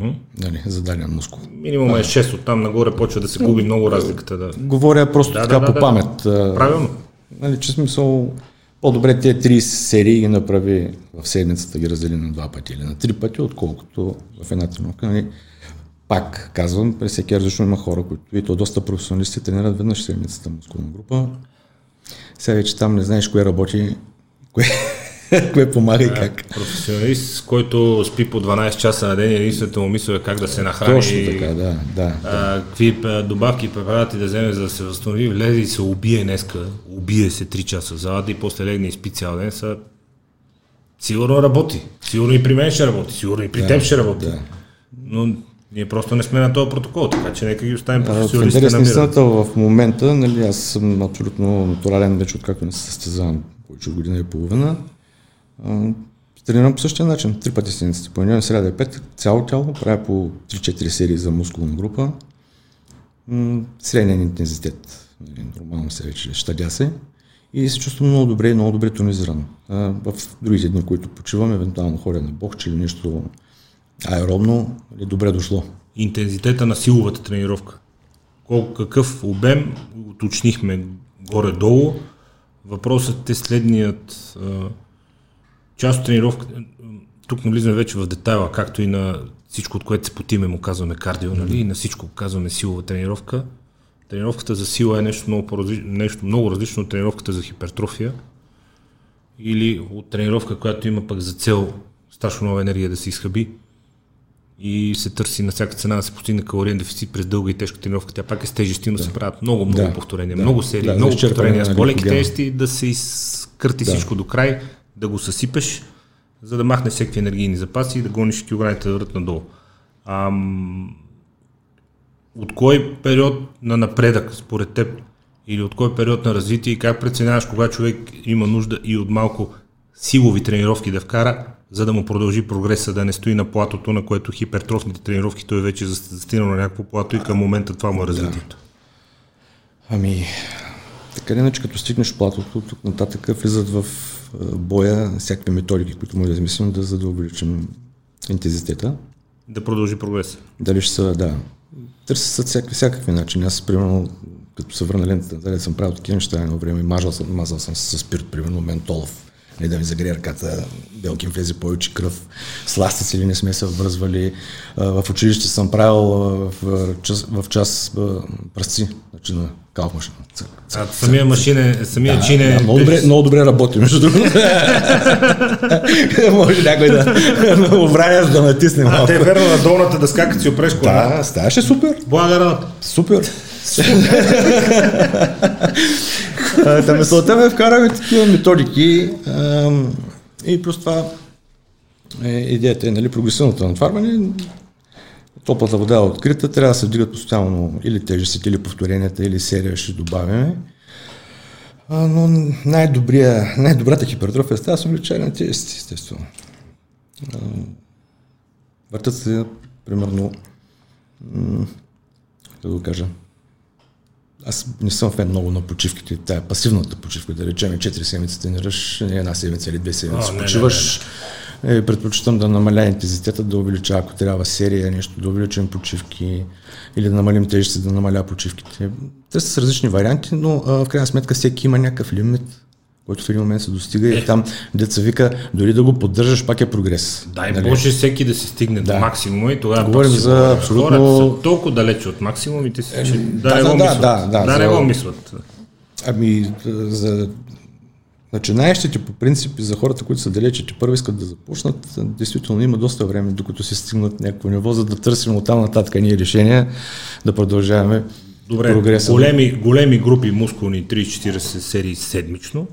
Uh-huh. Дали, за даден мускул. Минимум да. Е шест, оттам нагоре почва да се губи uh-huh. много разликата. Да. Говоря просто да, така да, да, по памет. Да. Правилно. Нали, че смисъл, по-добре тези трийсет серии ги направи в седмицата, ги раздели на два пъти или на три пъти, отколкото в една тренировка. Нали, пак казвам, при всеки различно има хора, които и то доста професионалисти тренират веднъж седмицата мускулна група. Сега вече там не знаеш кое работи, кое... кое помага и да, как. Професионалист, който спи по дванайсет часа на ден и единствената му мисъл е как да се нахрани. Точно така, да. да, а, да. Какви добавки препарати да вземе, за да се възстанови, влезе и се убие днеска, убие се три часа в залата и после легне и спи цял ден, са... сигурно работи. Сигурно и при мен ще работи, сигурно и при да, теб ще работи. Да. Но ние просто не сме на този протокол, така че нека ги оставим професионалистите намират. В интересницата в момента, нали, аз съм абсолютно натурален вече, откакто не се състезавам повече от година и половина. Тренирам по същия начин, три пъти седмицата, понеделник, сряда и петък, цяло тяло, правя по три-четири серии за мускулна група, среден интензитет, нормално се вече, щадя се и се чувствам много добре и много добре тонизиран. В другите дни, които почивам, евентуално ходя на бокс или нещо аеробно, е добре дошло. Интензитета на силовата тренировка, колко, какъв обем, уточнихме горе-долу, въпросът е следният... Част от тренировка, тук навлизаме вече в детайла, както и на всичко, от което се потиме, му казваме кардио, нали? И на всичко казваме силова тренировка. Тренировката за сила е нещо много, нещо много различно от тренировката за хипертрофия или от тренировка, която има пък за цел страшно нова енергия да се изхъби и се търси на всяка цена да се постигне калориен дефицит през дълга и тежка тренировка. Тя пак е с тежестино, да. Се правят много-много да. повторения, да. много серии, да, много повторения с по-леки тежести, да се изкърти да. всичко до край, да го съсипеш, за да махнеш всеки енергийни запаси и да гониш килограмите да върват надолу. Ам... От кой период на напредък, според теб, или от кой период на развитие и как преценяваш кога човек има нужда и от малко силови тренировки да вкара, за да му продължи прогреса, да не стои на платото, на което хипертрофните тренировки той вече е застинал на някакво плато и към момента това му е развитието? Да. Ами, така иначе като стигнеш платото, тук нататък влизат в боя, всякакви методики, които може да измислим, да за да увеличим интензитета. Да продължи прогрес. Дали ще са, да. Търси се всякакви, всякакви начини. Аз, примерно, като се върна лентата, дали съм правил такива неща едно време, мажал съм, мазал съм с спирт, примерно ментолов, не да ми загрея ръката, белкин влезе повече кръв, сластици или не сме се връзвали. В училище съм правил в час, в час пръсци, значи на калф машина. А самия машина, самия да, чин е... Да, много, добре, много добре работи, между другото. Може някой да обраня, да натисне малко. А те е верно на долната дъска, като си опреш кола. Да, ставаше супер. Благодаря. Супер. Та мисълта ме вкараме такива методики а, и просто това е идеята е, нали, прогресивното натварване. топлата вода е открита, трябва да се вдигат постоянно или тежестите, или повторенията, или серия ще добавяме. А, но най-добрия, най-добрата хипертрофия става с увеличаване на тежести, естествено. А, въртат се, примерно, м- да го кажа, аз не съм фен много на почивките, тая пасивната почивка, да речем четири седмици тренираш, не една седмица или две седмици а, почиваш. Не, не, не, не. Предпочитам да намаля интензитета, да увелича, ако трябва серия, нещо, да увеличим почивки или да намалим тежести, да намаля почивките. Те са с различни варианти, но а, в крайна сметка всеки има някакъв лимит, който в един момент се достига и там деца вика, дори да го поддържаш, пак е прогрес. Дай нали? Боже всеки да се стигне да. До максимума и тогава говорим пак за абсолютно... хората са толкова далече от максимумите си, че е, да не да, го да, мислят. Да, да, да, да не за... го мислят. Ами за... Начинаещите по принципи за хората, които са далече, че първо искат да започнат, действително има доста време, докато се стигнат някакво ниво, за да търсим оттам нататък ние решения, да продължаваме добре, прогреса. Големи, големи групи мускулни трийсет до четирийсет серии седмично,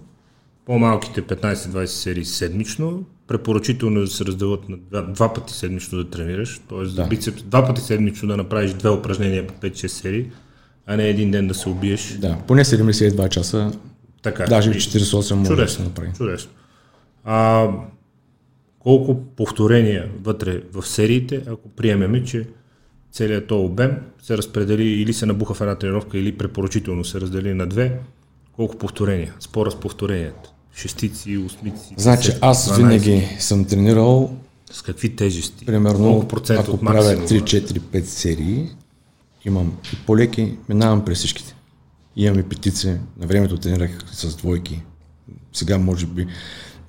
по-малките петнайсет до двайсет серии седмично, препоръчително е да се разделят на два, два пъти седмично да тренираш, т.е. да. Бицепс, два пъти седмично да направиш две упражнения по пет-шест серии, а не един ден да се убиеш. Да, поне седемдесет и два часа. Така, даже и четирийсет и осем може да се направи. Чудесно. А, колко повторения вътре в сериите, ако приемеме, че целият този обем се разпредели или се набуха в една тренировка, или препоръчително се раздели на две, колко повторения? Спора с повторенията. Шестици, осмици. Значи аз винаги съм тренирал с какви тежести? Примерно, ако правя три-четири-пет серии, имам и по-леки, минавам през всичките. Имаме петици, на времето тренирах с двойки, сега може би,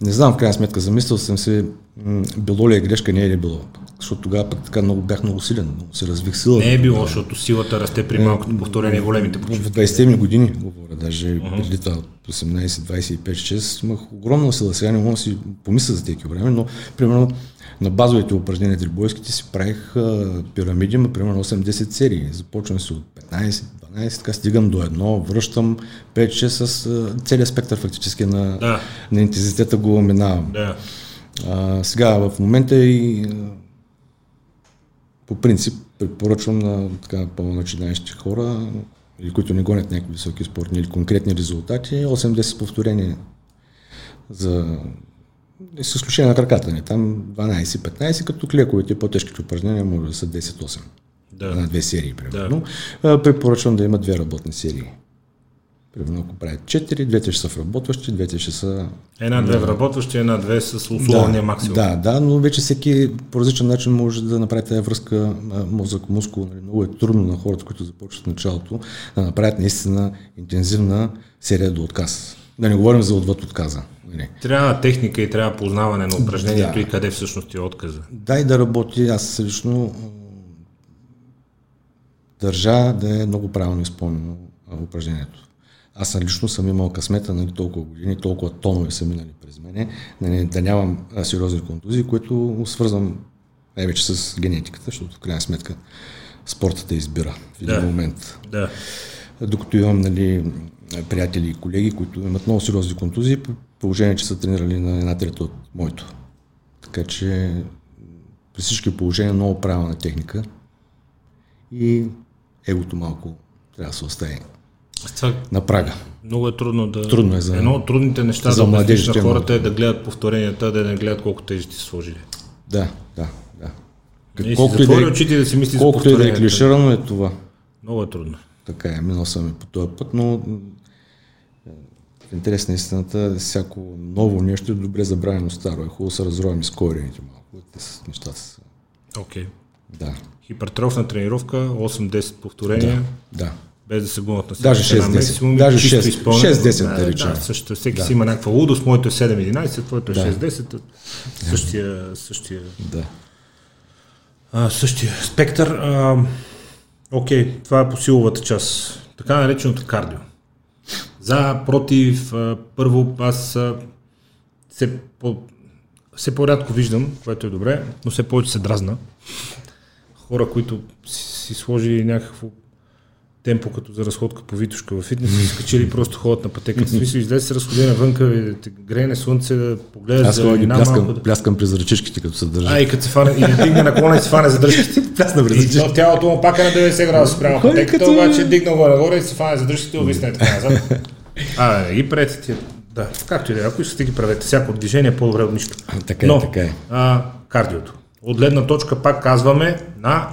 не знам в крайна сметка, замислял съм се, м- било ли е грешка, не е ли било, защото тогава пък така много, бях много силен, много се развих сила. Не е било, да. Защото силата расте при малкото повторение, големите почивки. В двайсетте години говоря, даже uh-huh. преди това осемнайсет, двайсет и пет, шест, имах огромна сила, сега не мога да си помисля за теки време, но примерно на базовите упражнения трибойските си правих а, пирамиди, ма, примерно осем-десет серии, започвам се от петнайсет, дванайсет, така стигам до едно, връщам пет-шест с а, целият спектър фактически на, да. На интензитета го минавам. Да. А, сега в момента и а, по принцип препоръчвам на така по-начинаещи хора, или които не гонят някакви високи спортни или конкретни резултати, осем-десет повторения за... С изключение на краката ни, там дванайсет-петнайсет, като клековете по-тежките упражнения може да са десет-осем да. На две серии, примерно. Да. Препоръчвам да има две работни серии. Примерно, ако правят четири, двете ще са вработващи, двете ще са... Една-две вработващи, една-две с условния да, максимум. Да, да, но вече всеки по различен начин може да направи тази връзка мозък-мускул. Много е трудно на хората, които започват в началото, да направят наистина интензивна серия до отказ. Да не говорим за отвъд отказа. Не. Трябва техника и трябва познаване на упражнението да. И къде всъщност е отказа. Да, и да работи. Аз лично държа да е много правилно изпълнено упражнението. Аз лично съм имал късмета на толкова години, толкова тонове са минали през мене, да нямам сериозни контузии, които свързвам най-вече с генетиката, защото в крайна сметка спорта те избира в един да. Момент. Да. Докато имам, нали, приятели и колеги, които имат много сериозни контузии, положение, че са тренирали на една трета от моето. Така че при всички положения много правилна техника и егото малко трябва да се остави на прага. Много е трудно да... Трудно е за... Едно от трудните неща за младежите на хората е да гледат повторенията, да не гледат колко тежести сложили. Да, да, да. Не си затвори очите да си мисли за повторенията. Колкото и да е клиширано е това. Много е трудно. Така е, минал съм и по този път, но в интерес на истината, всяко ново нещо е добре забравено старо. Е хубаво се разровим с корените малко. Нещата са... Окей. Okay. Да. Хипертрофна тренировка, осем-десет повторения, да, да. Без да се гонят на седем-десет. Максимум, даже шест-десет да речем. Да, също, всеки да. Си има някаква лудост, моето е седем-единайсет, твоето е да. шест-десет. Същия... същия, да. а, същия спектър. А, окей, това е по силовата част. Така нареченото кардио. За, против, първо аз все, по, все по-рядко виждам, което е добре, но все повече се дразна. Хора, които си, си сложили някакво темпо като за разходка по витушка във фитнес, изкачили просто ходят на пътека. В смисъл, излез се разходи навънка, грене слънце, да погледаш. Аз за една пляскам, малко... пляскам през ръчичките, като се държа. А, и като се фане, и дигне наклона и се фане за дръжките. Плясна през ръчичките. И тялото му пак е на деветдесет градуса спрямо пътеката, като... обаче дигнал нагоре и се фане за дръжките, обисна е така назад. А, и пред да, както и да, ако искате ги правете, всяко движение е по-добре от нищо. Така е, но, така е. А, кардиото. От гледна точка пак казваме на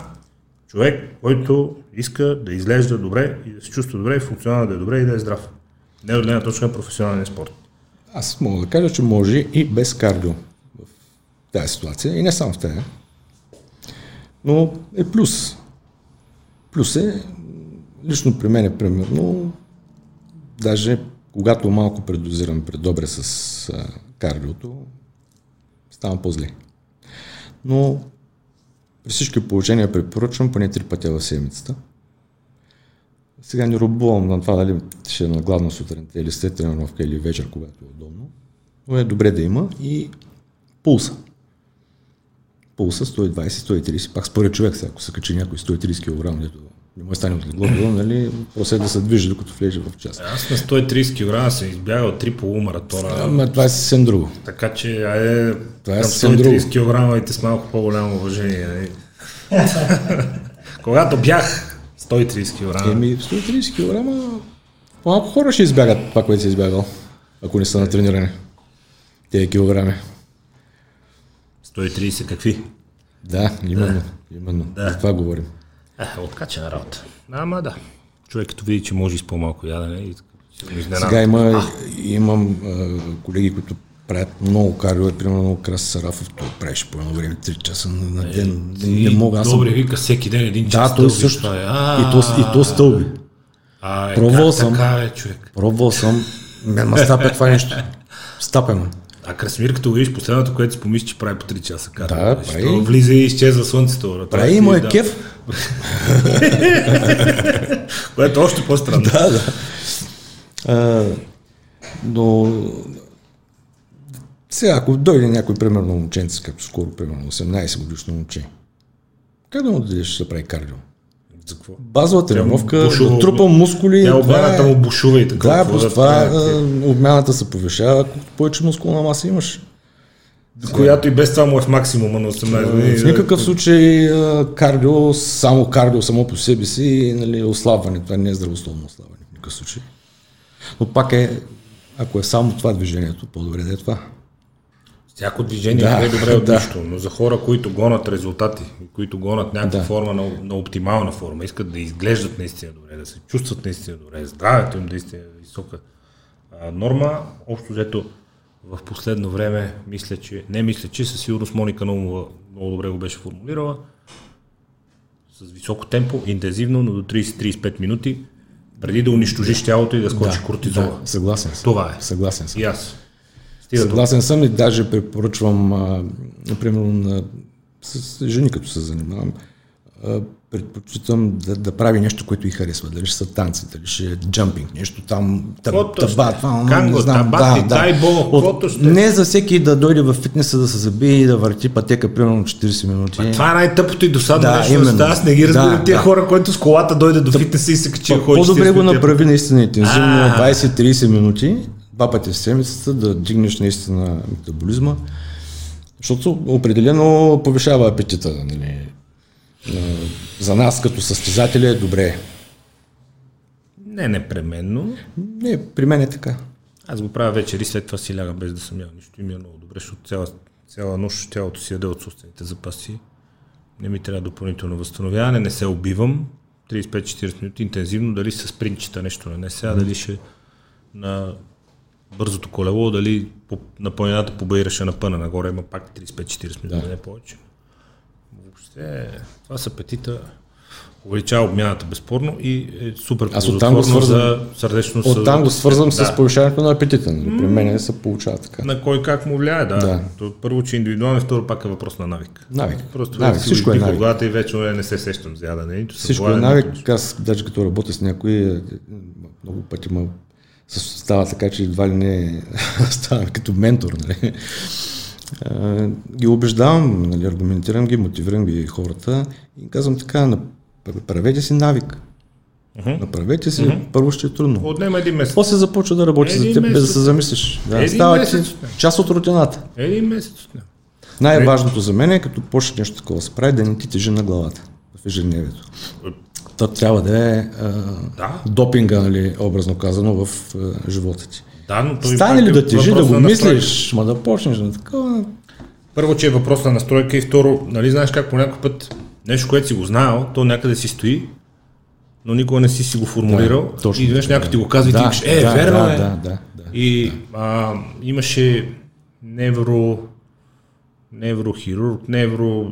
човек, който иска да изглежда добре и да се чувства добре, и функционално да е добре и да е здрав. Не от гледна точка на професионалния спорт. Аз мога да кажа, че може и без кардио в тази ситуация и не само в тази. Но е плюс. Плюс е, лично при мен е примерно, даже когато малко предозирам предобре с кардиото, ставам по-зле. Но при всички положения препоръчвам поне три пътя в седмицата. Сега не робувам на това дали ще е на главна сутринта или след тренировка или вечер, когато е удобно. Но е добре да има и пулса. Пулса сто и двадесет до сто и тридесет, пак според човек, сега, ако се качи някой сто и тридесет килограма, дето не може стане от леглото, нали, просто е да се движи, докато влезе в час. Аз на сто и тридесет килограма се избягал от три полумаратона. Ама това е съвсем друго. Така че, айде, към сто и тридесет килограма и те с малко по-голямо уважение. Когато бях сто и тридесет килограма. Еми, сто и тридесет килограма, малко хора ще избягат това, което си избягал, ако не са на трениране. Тези килограми. сто и тридесет какви? Да, именно. Да. Именно. Да. За това говорим. Е, откачена работа. Ама да. Човек като види, че може и с по-малко ядене. И... Сега има, имам а, колеги, които правят много кардио, примерно Крас Сарафов, той правеше по едно време три часа на, на ден. Е, не, не мога. Аз добре, съм... вика всеки ден един час. Да, той също. Е. А, и то, то стълби. Е, пробвал съм. Е, пробвал съм. Ме стапя това нещо. Стапя ме. А Красимир, като видиш последното, което си помисли, че прави по три часа кардио. Да, прави. Влиза и изчезва слънцето. Прави и му е да. Кеф. Което още по-странно. Да, да. А, но сега, ако дойде някой, примерно момченце, като скоро, примерно осемнадесет годишно момче, как да му дадеш, ще се прави кардио? За какво? Базова тренировка, трупа мускули. Тя обмяната му бушува и така. Да, просто това обмяната се повишава, колкото повече мускулна маса имаш. Която и без това му е в максимума на осемнадесет години. В никакъв случай кардио, само кардио само по себе си, нали, ослабване. Това не е здравословно ослабване в никакъв случай. Но пак е, ако е само това движението, по-добре да е това. Всяко движение да, е добре от да. Нищо, но за хора, които гонат резултати, които гонат някаква да. Форма на, на оптимална форма, искат да изглеждат наистина добре, да се чувстват наистина добре, здравето им наистина е висока а, норма. Общо взето в последно време, мисля, че не мисля, че със сигурност Моника Наумова много добре го беше формулирала, с високо темпо, интензивно, но до тридесет до тридесет и пет минути, преди да унищожиш тялото и да скочи да, кортизола. Да, съгласен съм. Това е. Съгласен съм. И аз. Съгласен съм и даже препоръчвам, а, примерно, на, с жени, като се занимавам, а, предпочитам да, да прави нещо, което и харесва. Дали ще са танци, дали ще е джампинг, нещо там, таб, таба, това, канго, не знам. Табати, да, дай да. Бог, не за всеки да дойде в фитнеса, да се забие и да върти пътека, примерно четиридесет минути. А това е най-тъпото и досадно да, нещо. Именно. Аз не ги разбирам да, тия да. Хора, които с колата дойде до фитнеса и се качи. По-добре го направи наистина интензивно двадесет до тридесет минути. Два пъти в седмицата, да дигнеш наистина метаболизма, защото определено повишава апетита. Нали? За нас като състезатели е добре. Не непременно. Не, при мен е така. Аз го правя вечер и след това си лягам без да съм ял нищо и ми е много добре, защото цяла, цяла нощ тялото си яде от собствените запаси. Не ми трябва допълнително възстановяване, не се убивам. тридесет и пет до четиридесет минути интензивно, дали с спринтчета нещо не не сега, дали ще на... бързото колело, дали на планината побаираше на пъна нагоре, има пак тридесет и пет до четиридесет минути, да. Не повече. Въобще, това са апетита, увеличава обмяната безспорно и е супер ползотворно за сърдечно... Оттам го свързвам да. С повишаването на апетита, нали? При мен се получава така. На кой как му влияе, да. да. Първо, че индивидуално, второ пак е въпрос на навик. Навик. Просто навик. Всичко е навик. Когато и вече не се сещам за ядане. Всичко е навик. Аз, даже като работя с някои, много пъти ма става така, че едва ли не става като ментор, нали? А, ги убеждавам, нали, аргументирам ги, мотивирам ги хората и казвам така, направете си навик. Mm-hmm. Направете си, mm-hmm. първо ще е трудно. Отнема един месец. После започва да работи един за теб, без да се замислиш. Да, става ти част от рутината. Един месец. Най-важното за мен е, като почне нещо такова се прави, да не ти тежи на главата в ежедневието. Та трябва да е а, да. допинга, нали, образно казано, в а, живота ти. Да, но стане ли да тежи, да го да мислиш, ма да почнеш на такова... Първо, че е въпрос на настройка и второ, нали знаеш как по някакъв път нещо, което си го знаел, то някъде си стои, но никога не си си го формулирал да, точно, и виж някой да. ти го казва и да, ти викаш, е, да, верно да, е. Да, да, да, и да. А, имаше невро... неврохирург, невро...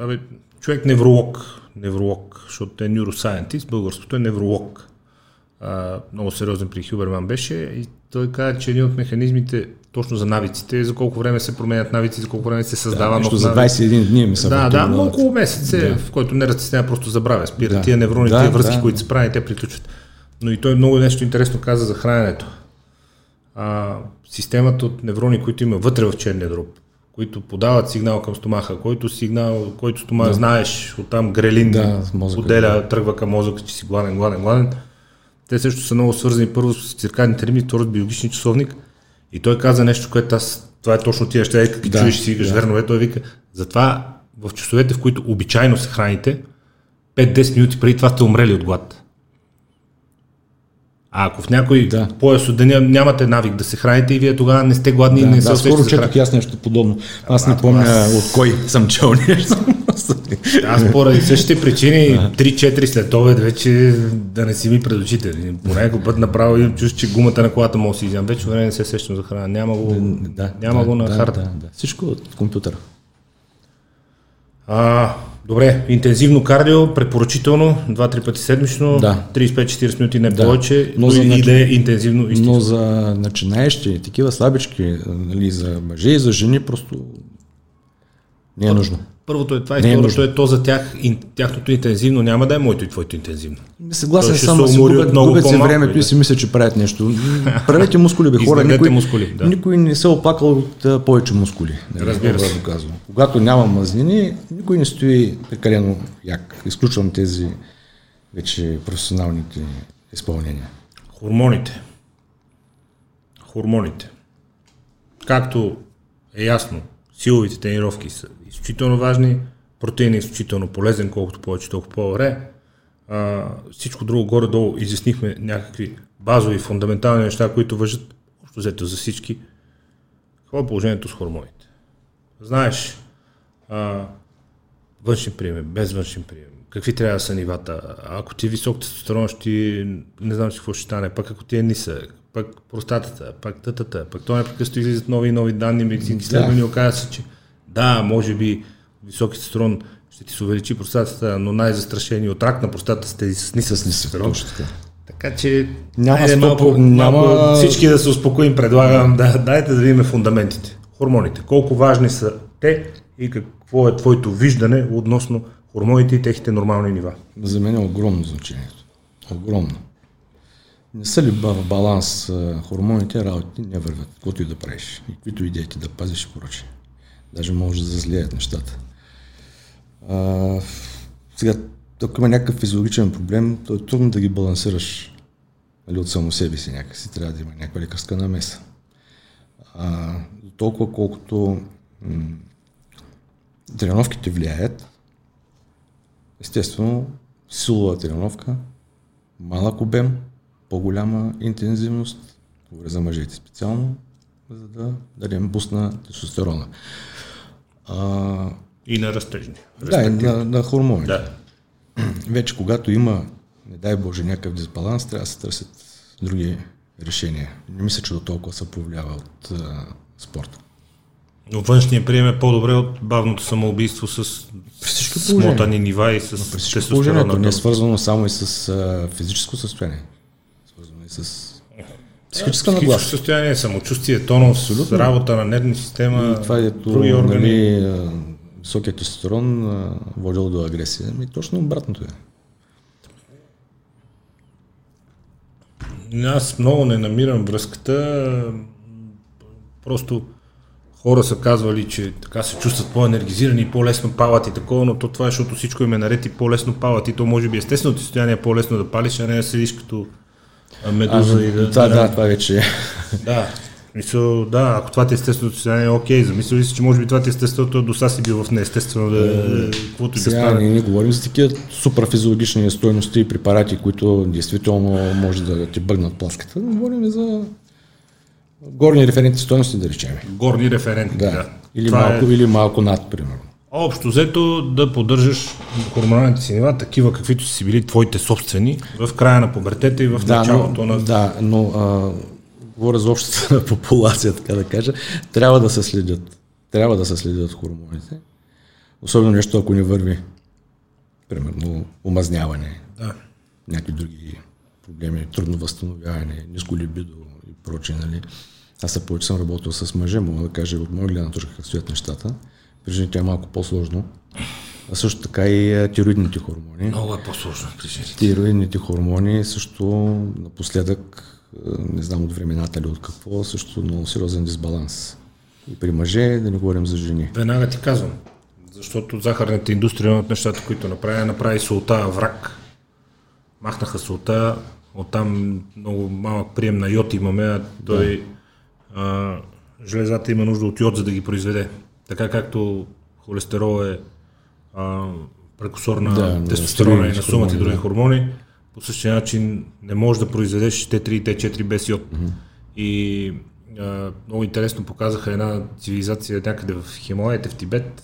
Абе, човек невролог, невролог, защото е neuroscientist, българското е невролог. А, много сериозен при Хюберман беше и той каза, че един от механизмите точно за навиците, за колко време се променят навици, за колко време се създава да, нов навик. За двайсет и един дни ми са Да, да, много около месец е, да. в който нервната система просто забравя, спира да. тия неврони, да, тия връзки, да, които да. се правят, те приключват. Но и той много нещо интересно каза за храненето. А, системата от неврони, които има вътре в черния дроб, които подават сигнал към стомаха, който сигнал, който стомах да. знаеш, оттам грелин да, отделя, да. тръгва към мозъка, че си гладен, гладен, гладен. Те също са много свързани първо с циркадните ритми, второ с биологичния часовник. И той каза нещо, което аз, това е точно тия неща, като да, чуеш и си викаш да. верно, е, той вика, затова в часовете, в които обичайно се храните, пет-десет минути преди това сте умрели от глад. А ако в някой да. пояс от деня нямате навик да се храните и вие тогава не сте гладни да, и не да, се усещате. Да, скоро четох и аз нещо подобно. Аз а, не помня аз... от кой съм чел нещо. Аз поради същите причини три-четири след обед вече да не си ми пред очите. По някакъв път направо и чуш, че гумата на колата мога си изям. Вече време не се сещам за храна. Няма го, да, няма да, го на да, харта. Да, да. Всичко от компютъра. А, добре, интензивно кардио, препоръчително, два-три пъти седмично, да. трийсет и пет-четирийсет минути, не да. повече, но за, и да е интензивно истинно. Но за начинаещи, такива слабички, нали, за мъже и за жени, просто не е нужно. Първото е това и второто е, е то за тях, ин, тяхното интензивно няма да е моето и твоето интензивно. Не съгласен съм, да се губят, губят се времето да. и си мисля, че правят нещо. Правете мускули, бе хора, никой, мускули, да. никой не се оплакал от а, повече мускули. Не, разбира се. Казвам. Когато няма мазнини, никой не стои прекалено як. Изключвам тези вече професионалните изпълнения. Хормоните. Хормоните. Както е ясно, силовите тренировки са изключително важни, протеин е изключително полезен, колкото повече, толкова по-добре. Всичко друго горе-долу изяснихме някакви базови, фундаментални неща, които важат общо взето за всички. Какво е положението с хормоните? Знаеш, а, външен прием, без външен прием, какви трябва да са нивата, ако ти е висок тестостерон, ще не знам си какво ще стане, пък ако ти е нисък, пък простатата, пък тътата, пък това непрекъсто излизат нови и нови данни, медицински изследвания, оказва се, че да, може би високият тестостерон ще ти се увеличи простатата, но най-застрашени от рак на простатата са тези с нисък тестостерон. Така че няма сто, малко, няма... малко всички да се успокоим, предлагам, да, дайте да видим фундаментите, хормоните, колко важни са те и какво е твоето виждане относно хормоните и техните нормални нива. За мен е огромно значението. Огромно. Не са ли в баланс хормоните, работите не вървят, каквото и да правиш, и каквито идеите да пазиш и прочее. Даже може да зазлеят нещата. А, сега, тук има някакъв физиологичен проблем, то е трудно да ги балансираш, нали, от само себе си някакси. Трябва да има някаква лекарска намеса. А, толкова колкото м- тренировките влияят, естествено, силова тренировка, малък обем, по-голяма интензивност, говоря за мъжете специално, за да дадем буст на тестостерона. А... И на растежни. Да, и на, на хормони. Да. Вече когато има, не дай Боже, някакъв дисбаланс, трябва да се търсят други решения. Не мисля, че до толкова се повлиява от а, спорта. Но външният прием е по-добре от бавното самоубийство с смотани нива и с тестостерона. Но не е свързано само и с а, физическо състояние. Свързано и с психическо да, състояние, самочувствие, тонус, абсолютно. Работа на нервна система, и това е ето, други органи. Нали, високият тестостерон водил до агресия. И точно обратното е. Аз много не намирам връзката. Просто хора са казвали, че така се чувстват по-енергизирани и по-лесно палат и такова, но то това е, защото всичко им е наред и по-лесно палат и то може би естественото състояние е по-лесно да палиш, а не да седиш като медуза а, и да... Да, да, да, това вече е. Да, мисъл, да, ако това ти е естественото състояние е окей, замислили си, че може би това ти е естественото, до сега си бил в неестествено да... да каквото сега да стане. Ние не говорим за такива суперфизиологични стойности и препарати, които действително може да ти бъгнат пласката, но говорим за... Горни референтни стойности, да речем. Горни референтни, да. да. Или, малко, е... или малко над, примерно. Общо взето да поддържаш хормоналните си нива, такива каквито си били твоите собствени, в края на пубертета и в да, началото но, на... Да, но а, говоря за общата на популация, така да кажа, трябва да се следят. Трябва да се следят хормоните. Особено нещо, ако не върви. Примерно умазняване, да. Някакви други проблеми, трудно възстановяване, ниско либидо, прочи, нали. Аз се повече съм работил с мъже, мога да кажа от моя гледна точка как стоят нещата. При жените е малко по-сложно. А също така и тироидните хормони. Много е по-сложно при жените. Тироидните хормони също напоследък, не знам от времената ли от какво, също много сериозен дисбаланс. И при мъже да не говорим за жени. Веднага ти казвам, защото захарната индустрия от нещата, които направи, направи солта враг. Махнаха солта. Оттам много малък прием на йод имаме, а той да. а, железата има нужда от йод, за да ги произведе. Така както холестерол е а, прекусор на да, тестостерона и на сумата и други да. хормони, по същия начин не можеш да произведеш Т три и Т четири без йод. Mm-hmm. И а, много интересно показаха една цивилизация някъде в Хималаите, в Тибет.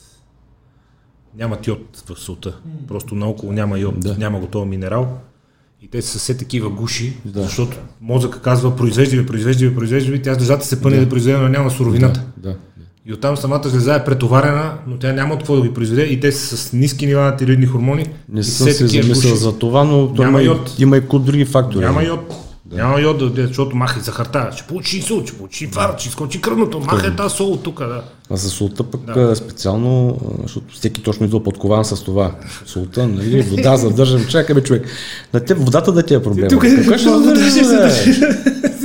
Нямат йод в солта, mm-hmm. просто наоколо няма йод, да. няма готов минерал. И те са все такива гуши, да. защото мозъка казва произвежда ви, произвежда ви, произвежда ви, тя жлезата се пъне да, да произведе, но няма суровината. Да, да, да. И оттам самата жлеза е претоварена, но тя няма от какво да ви произведе и те са с ниски нива на тироидни хормони. Не съм се замислял за това, но няма има, йод. Има и куп други фактори. Няма йод. Да. Няма йод, защото маха и захарта. Ще получи инсулт, ще получи инфаркт, ще изкочи кръвното, маха е тази сол тук. Да. А за солта пък да. специално, защото всеки точно идва подкован с това. Солта, нали, вода задържам, чакай бе човек. На теб водата да ти е проблема. Тук ще задържиш, задържиш.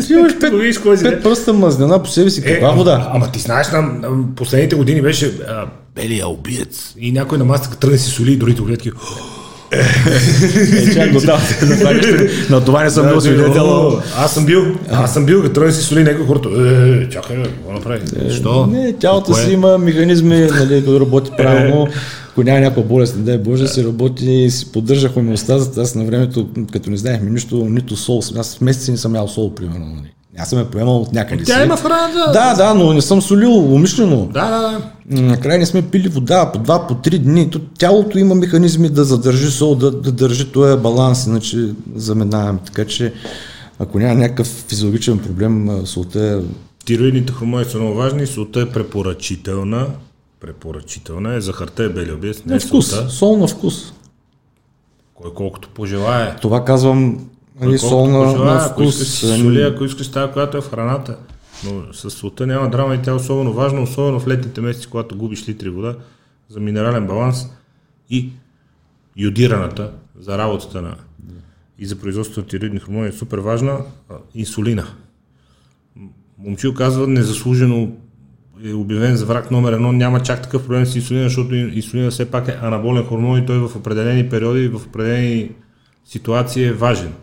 Ти имаш пет, пет пръста мазнена по себе си, каква е, вода? Ама ти знаеш, нам, нам, последните години беше а, белия убиец и някой на масата тръгне си соли и дори таблетки. Е, чак го дал, на това не съм бил свидетел. Аз съм бил, аз съм бил, като си соли някой хората. Е, чакай, какво направи? Защо? Не, тялото си има механизми, нали, да работи правилно. Ако няма някаква болест, не дай Боже, се работи и си поддържах хомеостазата. Аз на времето, като не знаехме нищо, нито сол. Аз месеци не съм ял сол, примерно. Нали. Аз съм я поемал от някъде си. Тя има в храната. Да, да, но не съм солил умишлено. Да, да, да. Накрая не сме пили вода по два, по три дни. То, тялото има механизми да задържи сол, да, да държи този баланс, иначе заминаваме. Така че, ако няма някакъв физиологичен проблем, солта е... Тироидните хормони са много важни, солта е препоръчителна. Препоръчителна е, захарта е белия обиец, не е вкус, солта. Сол на вкус. Кой колкото пожелае. Това казвам... Или сол на, пожелая, на вкус. Ако искаш соли, ако искаш тази, която е в храната. Но с солта няма драма и тя е особено важна, особено в летните месеци, когато губиш литри вода за минерален баланс и йодираната за работата на и за производството на тироидни хормони е супер важна. Инсулина. Момчил казва незаслужено е обявен за враг номер едно, няма чак такъв проблем с инсулина, защото инсулина все пак е анаболен хормон и той в определени периоди и в определени ситуации е важен.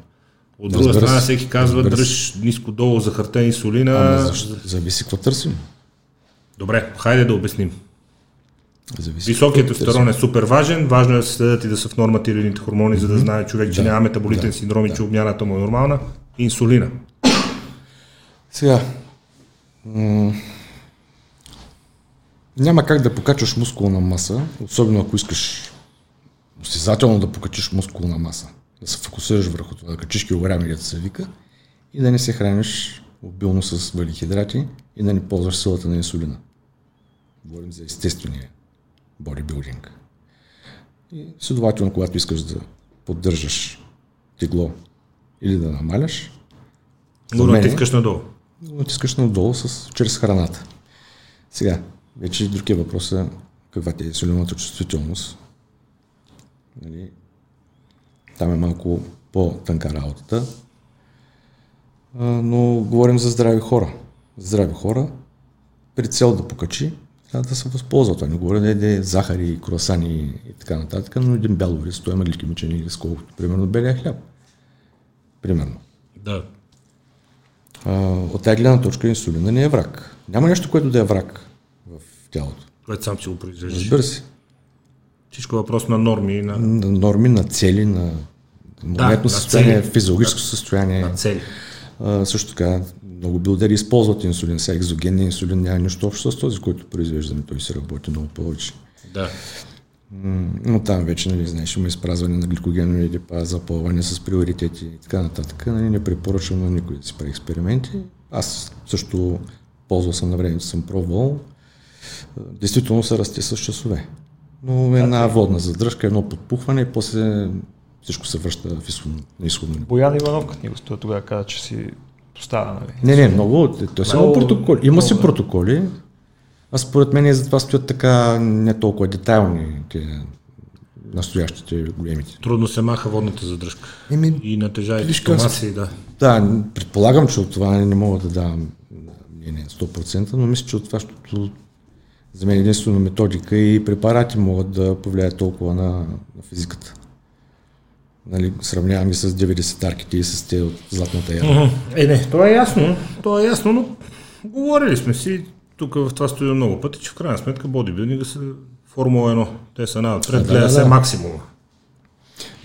От друга разбърз, страна всеки казва, разбърз. дръж ниско долу захарта и инсулина. А, зависи какво търсим. Добре, хайде да обясним. Зависи високият тестостерон е супер важен, важно е да се следят и да са в норма тирените хормони, mm-hmm. за да знае човек, че да, няма метаболитен да, синдром и да. че обмяната му е нормална. Инсулина. Сега, м- няма как да покачваш мускулна маса, особено ако искаш осезателно да покачиш мускулна маса. Да се фокусираш върху това, да качиш килограми, да се вика, и да не се храниш обилно с въглехидрати и да не ползваш силата на инсулина. Говорим за естествения бодибилдинг. И следователно, когато искаш да поддържаш тегло или да намаляш, но натискаш надолу. Но натискаш надолу с, чрез храната. Сега, вече другия въпрос е каква ти е инсулиновата чувствителност. Нали? Там е малко по-тънка работата, но говорим за здрави хора. Здрави хора при цел да покачи, трябва да се възползва. Това не говоря да еде захари, круасани и така нататък, но един бял ориз, той има гликемичен индекс, колкото примерно белия хляб. Примерно. Да. А, от тази гледна точка инсулина не е враг. Няма нещо, което да е враг в тялото. Което сам си го произвеждаш. Разбира се. Всичко въпрос на норми. На, на норми, на цели, на моментно да, състояние, цели. Физиологическо да. Състояние. На цели. А, също така, много билдери използват инсулин. Сега екзогенния инсулин няма нищо общо с този, който произвеждаме. Той се работи много повече. Да. Но там вече, нали, знаеш, има изпразване на гликогенови депа, запълване с приоритети и така нататък. Нали, не препоръчвам на никой да си прави експерименти. Аз също ползвал съм на времето, съм пробвал. Действително се расте с часове. Но една водна задръжка, едно подпухване и после всичко се връща в изходно, на изходно ниво. Боян Иванов като ни гостува тогава каза, че си поставя, нали? Не, не, много. То е само протоколи. Има си протоколи. А според мен и затова стоят така не толкова детайлни настоящите големите. Трудно се маха водната задръжка. Еми, и натежаете томаси, да. Да, предполагам, че от това не мога да давам не, не, сто процента, но мисля, че от това, защото за мен единствено методика и препарати могат да повлияят толкова на, на физиката. Нали, сравнявам и с деветдесетарките и с те от златната яра. Е, не, това е ясно, това е ясно, но говорили сме си. Тук в това студио много пъти, че в крайна сметка бодибилдинга са Формула едно. Те са на отред, гледа да, се да. Максимума.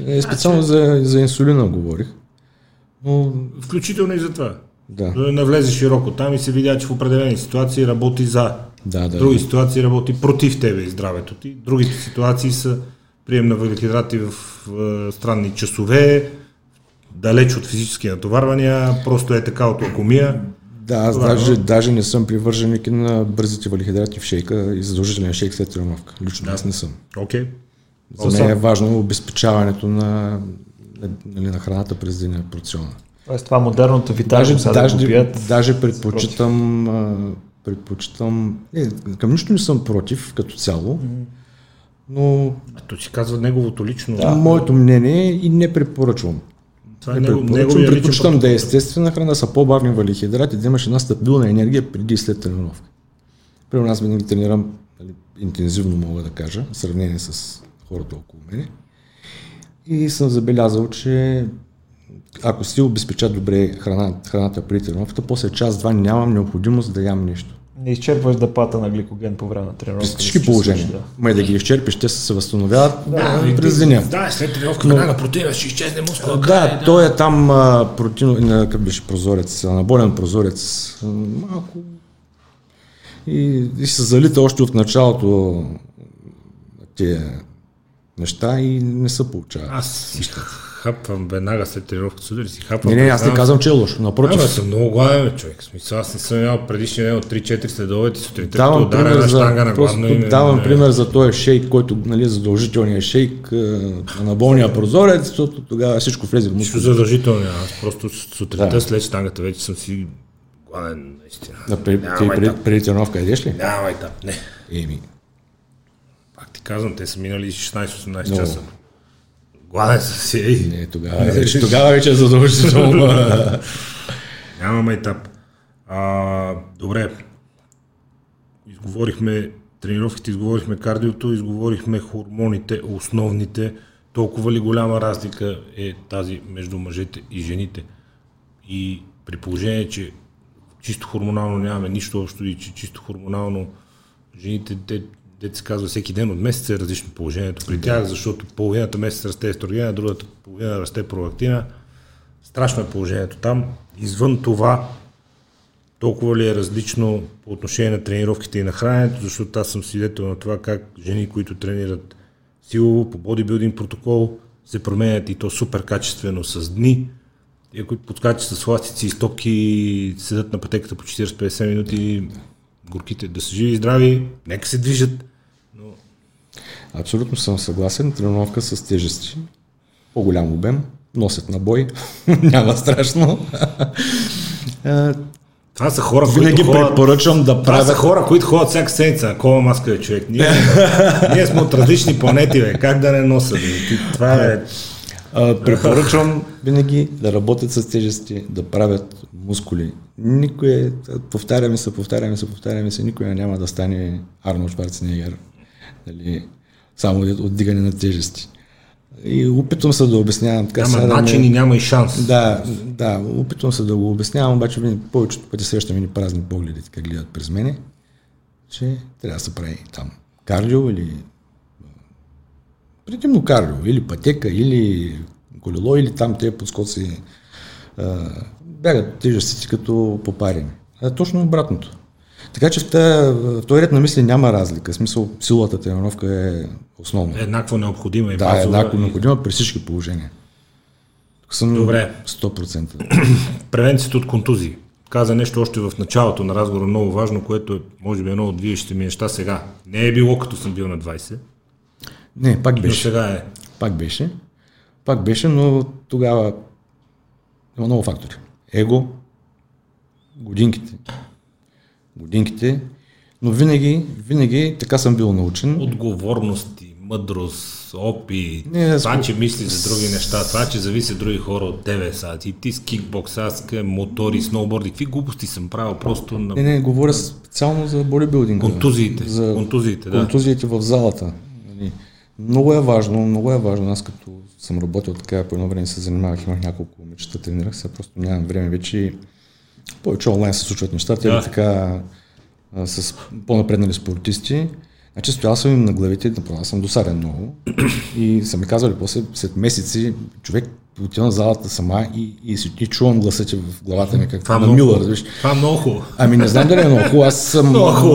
Е, специално а, за, за инсулина говорих. Но... Включително и за това. Да. Да навлезе широко там и се видя, че в определени ситуации работи за. Да, да, други да. Ситуации работи против тебе и здравето ти. Другите ситуации са прием на въглехидрати в, в странни часове, далеч от физически натоварвания, просто е така от лакомия. Да, аз това, даже, да. даже не съм привърженик на бързите въглехидрати в шейка и задължителен шейк след тренировка. Лично да. Аз не съм. Okay. За мен е важно обезпечаването на, на, на храната през деня порционно. Тоест това модерното ви даже, даже, да попият, даже предпочитам, предпочитам не, към нищо не съм против като цяло, но... Ето си казва неговото лично. Да, моето мнение и не препоръчвам. Това не препоръчвам, предпочитам да е естествена храна, са по-бавни въглехидрати, да имаш една стабилна енергия преди и след тренировка. Примерно аз винаги тренирам интензивно, мога да кажа, в сравнение с хората около мене. И съм забелязал, че ако си обезпеча добре храна, храната при тренировката, после час-два нямам необходимост да ям нещо. Не изчерпваш дъпата на гликоген по време на тренировка. При всички положения. Да. Май да ги изчерпиш, те се възстановяват да, през деня. Да, след тренировка на но... протеина ще изчезне мускула. Да, да, той е там а, протеин, как беше прозорец, анаболен прозорец. Малко. И, и се залита още от началото тези неща и не се получава. Аз мислях. Хапвам веднага след тренировка, судили си хапвам. Не, не, аз не казвам, че е лошо. Напротив. Аз съм много гладен човек. Смисъл, аз не съм имал предишния ден от три-четири следове и сутринта, като ударя на щанга на главно име. Давам пример за този шейк, който нали, е задължителният шейк на болния прозорец, защото тогава всичко влезе в мускула. Задължителният, аз просто сутринта да. След щангата вече съм си гладен наистина. Да, при, ти преди тренировка едеш ли? Няма етап, не. Еми. Пак ти казвам, те са минали шестнайсет-осемнайсет часа. Гладен съм си. Не, тогава вече, тогава вече е задължително. Нямаме етап. А, добре. Изговорихме тренировките, изговорихме кардиото, изговорихме хормоните, основните. Толкова ли голяма разлика е тази между мъжете и жените? И при положение, че чисто хормонално нямаме нищо общо и че чисто хормонално жените те дете се казва, всеки ден от месеца е различно положението при тях, защото половината месец расте естрогена, другата половина расте пролактина. Страшно е положението там. Извън това, толкова ли е различно по отношение на тренировките и на храненето, защото аз съм свидетел на това как жени, които тренират силово по бодибилдинг протокол, се променят и то супер качествено с дни. Те, които подскачат с ластици и стоки, седат на пътеката по четирийсет-петдесет минути, горките да са живи и здрави, нека се движат. Абсолютно съм съгласен. Тренировка с тежести. По-голям обем. Носят набой. Няма страшно. Това са хора, винаги които препоръчвам ходят, да правят... Това са хора, които ходят всяка седмица. Кола маска е човек. Ние, ние сме от различни планети. Бе. Как да не носят? Това е... Препоръчвам винаги да работят с тежести, да правят мускули. Никой, повтаряме се, повтаряме се, повтаряме се, никой няма да стане Арнолд Шварценегер. Дали, само от дигане на тежести. И опитвам се да обяснявам. Така, няма начин и няма и шанс. Да, да, опитвам се да го обяснявам, обаче повечето пъти срещаме ни празни погледи, така гледат през мене, че трябва да се прави там кардио или предимно кардио, или пътека, или колело, или там те подскоци бягат тежестите като попарени. А точно обратното. Така че в, тъ, в този ред на мисли няма разлика. В смисъл, силовата тренировка е основна. Еднакво необходима и базова. Да, еднакво и... необходима при всички положения. Съм добре. сто процента. Превенцията от контузии. Каза нещо още в началото на разговора, много важно, което е, може би, едно от движещите ми неща сега. Не е било, като съм бил на двайсет. Не, пак беше. Сега е. Пак беше. Пак беше, но тогава има много фактори. Его, годинките. годинките, но винаги, винаги така съм бил научен. Отговорности, мъдрост, опит, не, това, ско... че мисли за други неща, това, че зависи други хора от тебе, са, и ти с кикбокс, аз мотори, сноуборди, какви глупости съм правил просто на... Не, не, говоря специално за бодибилдинга. Контузиите, за... контузиите, да. Контузиите в залата. Много е важно, много е важно. Аз като съм работил така, по едно време се занимавах, имах няколко момичета, тренирах се, просто нямам време вече. Повече онлайн се случват неща, те да. Така а, с по-напреднали спортисти. Значи стоял съм им на главите, направо съм досаден много и са ми казвали после, след месеци, човек отива на залата сама и, и си ти чувам гласът в главата ми, както на Мюлър, разбираш. Това е много хубаво. Ами не знам дали е много хубаво, аз съм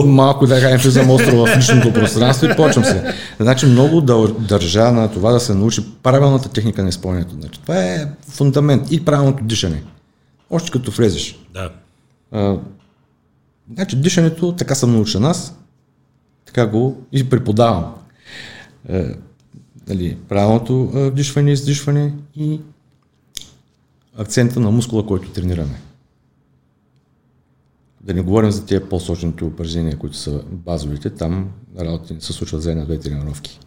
малко да кажем, че съм остров в личното пространство и почвам се. Значи много държа на това да се научи правилната техника на изпълнението. Значи, това е фундамент и правилното дишане. Още като влезеш. Да. А, значи дишането, така съм научен аз, така го и преподавам. А, дали, правилното а, вдишване, издишване и акцента на мускула, който тренираме. Да не говорим за тези по-сложните упражнения, които са базовите, там работи се случват за една-две тренировки.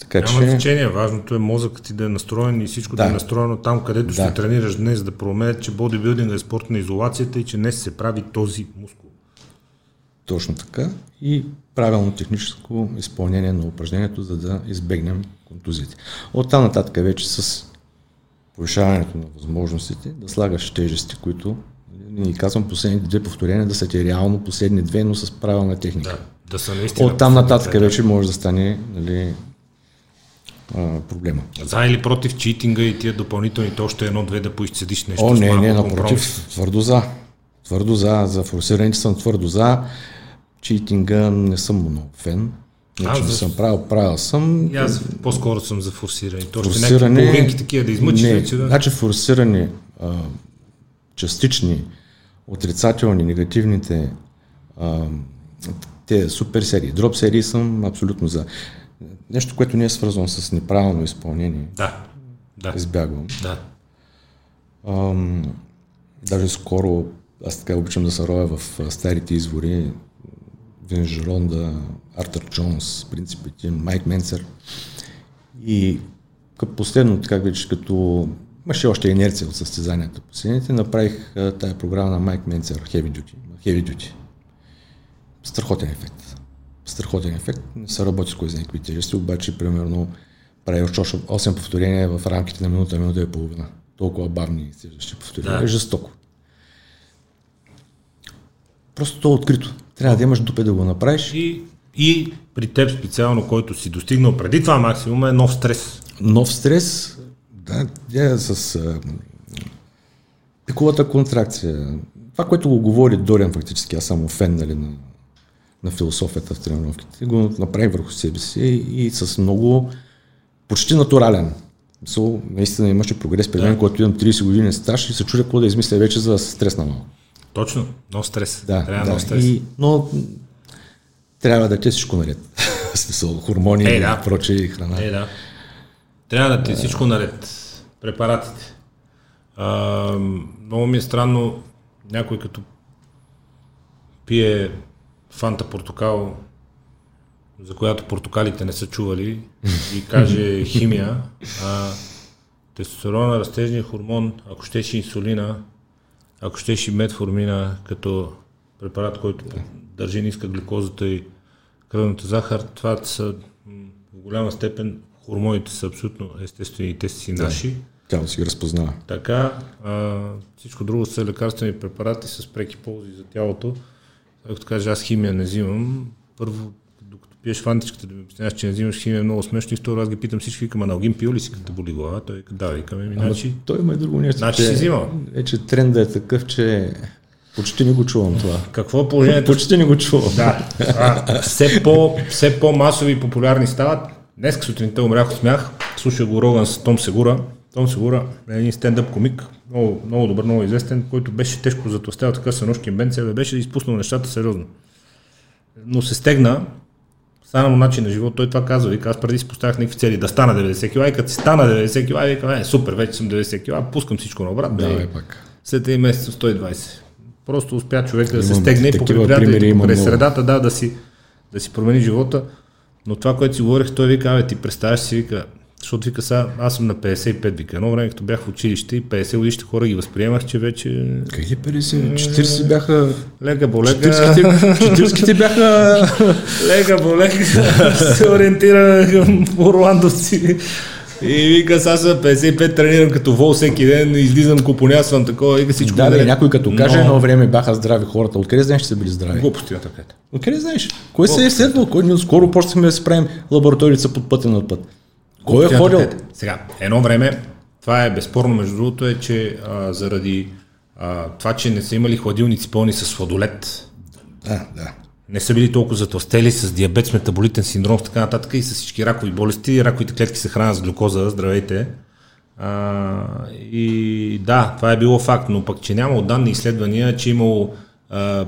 Така, няма че... течение, важното е мозъкът ти да е настроен и всичко да, да е настроено там, където да. Ще тренираш днес, да променят, че бодибилдинг е спорт на изолацията и че днес се прави този мускул. Точно така и правилно техническо изпълнение на упражнението, за да избегнем контузиите. От там нататък вече с повишаването на възможностите да слагаш тежести, които ни казвам последните две повторения, да са ти реално последни две, но с правилна техника. Да, да са наистина. От там нататък вече може да стане, нали, проблема. За или против читинга и тия допълнителните още едно-две да поизцедиш нещо? О, не, не, напротив, компромис. твърдо за. Твърдо за, за форсираните съм твърдо за. Читинга не съм много фен. А, че за... не съм правил, правил съм. И аз по-скоро съм за форсиране. Точно форсиране... някакви половинки такива да измъчиш вече. Да... Значи форсиране, а, частични, отрицателни, негативните а, те супер серии, дроп серии съм абсолютно за. Нещо, което не е свързано с неправилно изпълнение. Да, да. Избягвам. Да. Ам, даже скоро, аз така обичам да се роя в старите извори, Винджеронда, Артър Джонс, принципите, Майк Менцер. И последно, така вече, като имаше още инерция от състезанията последните, направих тая програма на Майк Менцер, Heavy Duty. Heavy Duty. Страхотен ефект. страхотен ефект, не се работи с кой знае какви тежести, обаче примерно прави осем повторения в рамките на минута, минута и половина. Толкова бавни ще повторения. Да. Жестоко. Просто то е открито. Трябва да имаш дупе да го направиш. И, и при теб специално, който си достигнал преди това максимум, е нов стрес. Нов стрес, да, е с а, пиковата контракция. Това, което го говори Долян фактически, аз съм фен, нали, на на философията в тренировките. Го направих върху себе си и с много почти натурален. So, наистина имаше прогрес при мен, да. Когато имам трийсет години стаж и се чудя какво да измисля вече за стрес на много. Точно, но стрес. Да, трябва да. Стрес. И, но трябва да те всичко наред. Смисъл, хормони, е, да. Проче и храна. Е, да. Трябва да те всичко наред. Препаратите. А, много ми е странно някой като пие Фанта портокал, за която портокалите не са чували, и каже химия, а тестостерона, растежния хормон, ако щеше инсулина, Ако щеш и метформина като препарат, който държи ниска глюкозата и кръвната захар, това са в голяма степен хормоните са абсолютно естествени и те си наши. Тяло си ги разпознава. Така, а, всичко друго са лекарствени препарати с преки ползи за тялото. Както кажа, аз химия не взимам. Първо, докато пиеш фантичката да ми обясняваш, че не взимаш химия, е много смешно. И второ, аз ги питам всички, викам, аналгин пил ли си като боли глава? Той да, викаме, иначе... Той има и друго нещо. Значи си взимам. Е, че тренда е такъв, че почти не го чувам това. Какво е положението? Почти не го чувам. Да. А, все, по, все по-масови и популярни стават. Днеска сутринта умрях от смях. Слушах го Роган с Том Сегура. Том Сегура е един стендъп комик, много, много добър, много известен, който беше тежко затлъстял, така с нощен бенцев, беше изпуснал нещата сериозно. Но се стегна, стана му начин на живот, той това казва, вика, аз преди си поставях някакви цели, да стана деветдесет килограма и като си стана деветдесет килограма, вика, е, супер, вече съм деветдесет килограма, пускам всичко наобрат, бе, да, пак. След един месец сто и двадесет. Просто успя човек да се стегне и покрепляте, през средата, да, да си, да си промени живота, но това, което си говорих, той вика, бе, ти представяш си, вика, защото вика сега, аз съм на петдесет и пет вика. Едно време, като бях в училище и петдесет годишни хора ги възприемах, че вече... Какви петдесет? четиридесет бяха... Лега болега... четиридесетките бяха... Лега болега... се ориентира към орландовци. И вика, сега са петдесет и пет, тренирам като вол всеки ден, излизам, купонясвам, такова, вика всичко. Да, бе, някой като каже, но... едно време бяха здрави хората. Откъде знаеш, че са били здрави? Глупости на тъпката. Откъде знаеш? Кой се е следвал? Кой... Скоро почнахме да си правим лабораторица под пътен от път. Кой е ходил? Сега, едно време, това е безспорно, между другото е, че а, заради а, това, че не са имали хладилници пълни с сладолет, да, да. Не са били толкова затлъстели с диабет, с метаболитен синдром, с така нататък и с всички ракови болести, раковите клетки се хранят с глюкоза, здравейте. А, и да, това е било факт, но пък, че нямало данни изследвания, че имало а,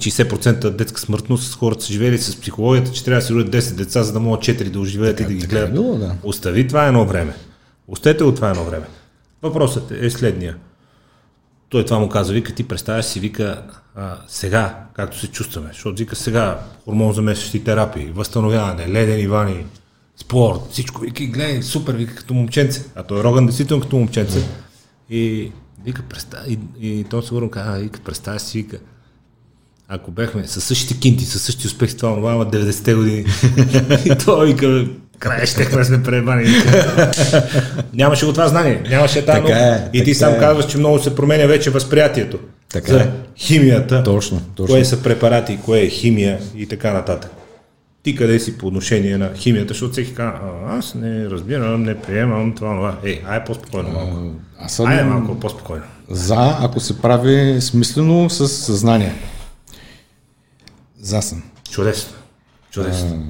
шейсет процента детска смъртност, хората са живели с психологията, че трябва да се родят десет деца, за да могат четири да оживеят и да ги гледат. Е било, да. Остави това едно време. Остете от това едно време. Въпросът е следния. Той това му казва, вика, ти представяш си, вика, а, сега, както се чувстваме, защото вика сега, хормон заместващи терапии, възстановяване, ледени вани, спорт, всичко, вика, гледай, супер, вика, като момченце. А той е Роган действително като момченце. И вика, представя, и, и той сигурно казва, вика, представя си, вика, ако бяхме със същите кинти, със същия успех с това нова, деветдесетте години. И това вика, край щехме сме пребани. Нямаше го това знание, нямаше тая наука. И ти сам казваш, че много се променя вече възприятието. Така е. Химията, точно, точно. Кое са препарати, кое е химия и така нататък. Ти къде си по отношение на химията, защото всеки казва, аз не разбирам, не приемам това, това. Е, ай е по-спокойно малко. Съм... Ай е малко по-спокойно. За, ако се прави смислено с съзнание. Засън. Чудесно. Чудесно.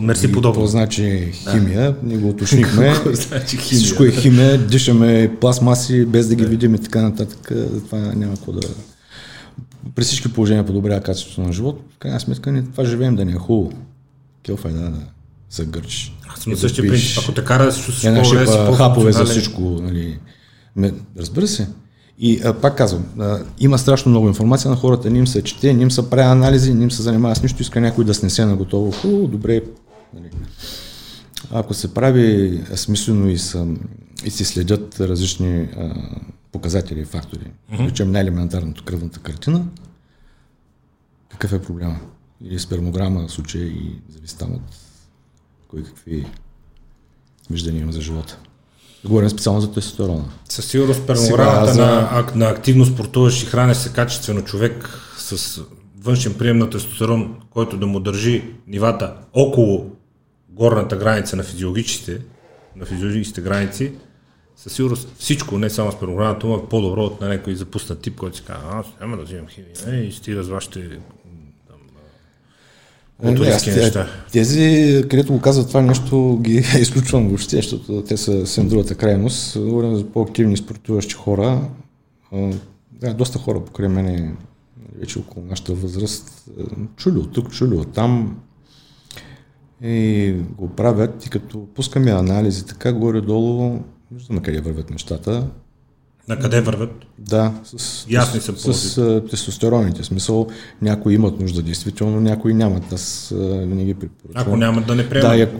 Мерси подобно. Това значи химия. Да. Ние го уточнихме. Значи всичко е химия. Дишаме пластмаси без да ги да. видим и така нататък. Това няма какво да... При всички положения подобрява качеството на живот. В крайна сметка не това живеем да не е хубаво. Келфа е да загърчиш. Аз съм на същия принцип. Ако те кара да се чувстваш по-добре, да си по-добре. Хапове за всичко. Нали. Разбира се. И а, пак казвам, а, има страшно много информация на хората, не им се чете, не им се прави анализи, не им се занимава с нищо, иска някой да снесе на готово. Хубаво, добре. Нали. Ако се прави смислено и, съм, и си следят различни а, показатели и фактори, mm-hmm. речем най-елементарното кръвната картина, какъв е проблема? И спермограма в случай и зависи там от кои какви виждания има за живота. Говорим специално за тестостерона. Със сигурност пермограмата за... на, на активно спортуващ и хране се качествено човек с външен прием на тестостерон, който да му държи нивата около горната граница на физиологичните, на физиологичните граници, със сигурност всичко, не само с пермограмата, но по-добро от на някой запуснат тип, който си казва, аз няма да взимам химия и стига с вашите културистки неща. Тези, където го казват това нещо, ги изключвам въобще, защото те са съвсем другата крайност. Говорим за по-активни спортуващи хора. Да, доста хора покрай мене, вече около нашата възраст, чули от тук, чули от там и го правят и като пускаме анализи, така горе-долу, виждаме къде вървят нещата. На къде вървят? Да, с, ясни са с, с тестостероните. В смисъл, някои имат нужда действително, някои нямат. Аз не ги препоръчвам. Ако нямат да не приемат. Да, я,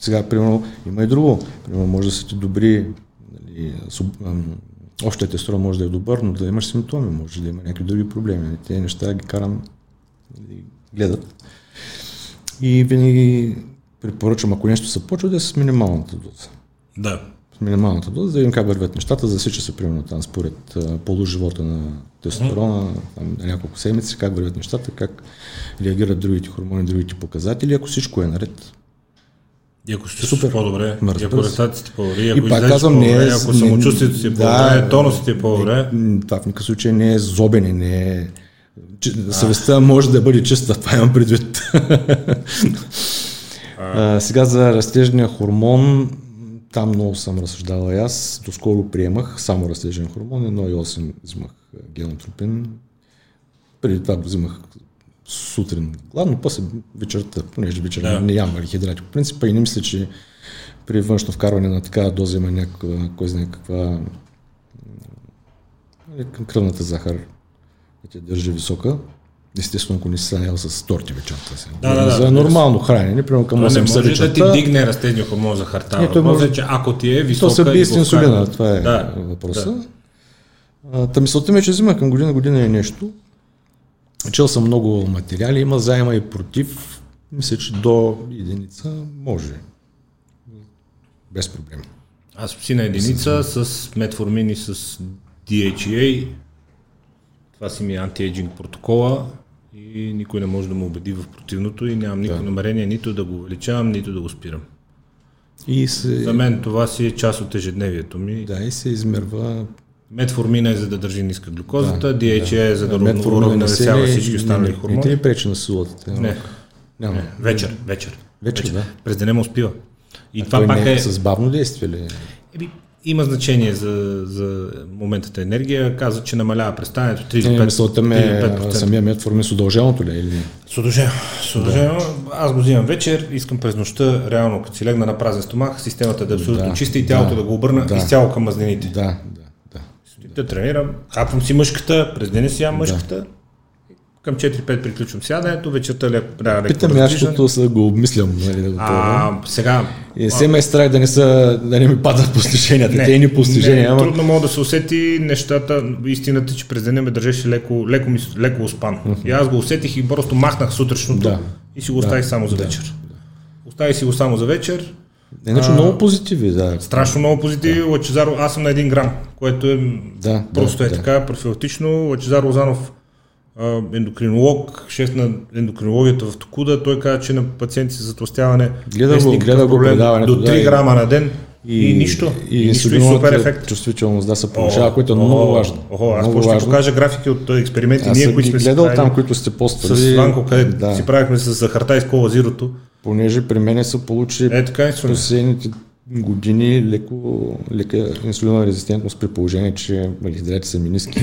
сега, примерно, има и друго. Примерно, може да са ти добри нали, суб, Още тестора може да е добър, но да имаш симптоми, може да има някакви други проблеми. Те неща ги карам да ги гледат. И винаги препоръчвам, ако нещо се почва, да е с минималната доза. Да. С минималната доза, да видим как вървят нещата, засича се примерно там според полуживота на тестостерона, там, на няколко седмици, как вървят нещата, как реагират другите хормони, другите показатели, ако всичко е наред. И ако се чувстваш по-добре, и ако резултатите по-добре, ако излезеш по-добре, е, ако самочувствието си е по-добре, да, тонусите е по-добре. Това в никакъв случай не е зобене, не е... Съвестта може да бъде чиста, това имам предвид. а, а, сега за растежния хормон, там много съм разсъждавал аз, доскоро приемах само растежен хормон, едно цяло и осем взимах гелантропин, преди това взимах сутрин гладно, после вечерта, понеже вечерта yeah. не ям валихидрати по принцип, и не мисля, че при външно вкарване на такава доза има някаква, кой знае каква, кръвната захар да те държи висока. Естествено, ако не си сънял с торти вечерта. Да, да, да, за нормално да, хранене, примерно към осем вечерта. Не може да ти дигне растежния хормон за харта. Ето, може, че ако ти е висока... То се бие с инсулина, това е да, въпроса. Да. А, та мисълта ми е, че взимах към година, година е нещо. Чел съм много материали, има за, има и против. Мисля, че до единица може. Без проблем. Аз си на единица с, с метформин и с Ди Ейч Ей. Това си ми е антиейджинг протокола и никой не може да му убеди в противното и нямам никакво да. намерение нито да го увеличавам, нито да го спирам. И се... За мен това си е част от ежедневието ми. Да, и се измерва... Метформина е за да държи ниска глюкозата, да, Ди Ейч Ей да. е за да равновесява всички останали хормони. Не те ли пречи на силотата? Не. Няма. Не. Вечер, вечер. Вечер, вечер. Да. През деня му успива. И а това пак е... С бавно действие ли? Еби, има значение за, за моментата енергия. Каза, че намалява представянето тридесет и пет процента. Мисълта ме, самия метформин с удълженото ли? Или... С удължено. С удължено. Да. Аз го взимам вечер, искам през нощта, реално, като си легна на празен стомах, системата да е абсолютно да, чиста и тялото да, да го обърна да, изцяло към мазнините. Да. Да тренирам, хапвам си мъжката, през деня си ям мъжката, да. Към четири-пет приключвам сядането, вечерта леко правя леко разгрижане. Питам аз, защото се го обмислям. Нали, да го а, сега... Е, сега ме е страх да не, са, да не ми падат постиженията, не, те ни постижения. Не, ама... Трудно мога да се усети нещата, истината, че през деня ме държеше леко, леко, леко успан. Uh-huh. И аз го усетих и просто махнах сутрешното да. и си го оставих да. само за да. вечер. Оставих си го само за вечер. Иначе много позитиви, да. Страшно много позитиви. Да. Лъчезаро, аз съм на един грам, което е да, просто да, е да. така профилактично. Лъчезар Лозанов, ендокринолог, шеф на ендокринологията в Токуда, той каза, че на пациенти с затлъстяване гледа го, гледа го проблем до три грама на ден и, и нищо. И, и нищо и супер ефект. Чувствителност да се получава, което е много важно. Охо, аз много ще важно. покажа графики от експерименти. Аз ние, които сме гледал там, които сте постали. С Ванко, където да. си правихме с захарта и с кола зирото. Понеже при мене са получили е, последните години леко, лека инсулинова резистентност при положение, че валихидратите са ми ниски.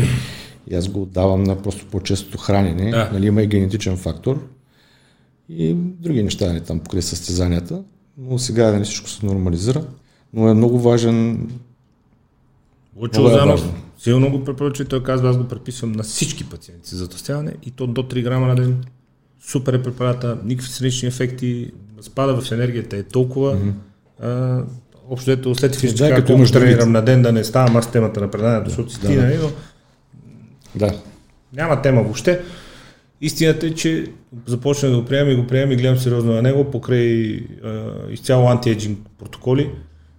И аз го давам на просто по-честото хранене. Да. Нали, има и генетичен фактор. И други неща не там покрай състезанията. Но сега нали, всичко се нормализира. Но е много важен... Лъчо Занов силно го препоръчва, той казва, аз го преписвам на всички пациенти за затлъстяване и то до три грама на ден. Супер е препарата, никакви странични ефекти, спада в енергията е толкова. Mm-hmm. А, общо дето след физическа, да, ако тренирам на ден, да не ставам аз темата на преданието, защото си ти, нали, но да. няма тема въобще. Истината е, че започна да го приемам и го приемам и гледам сериозно на него, покрай а, изцяло антиейджинг протоколи,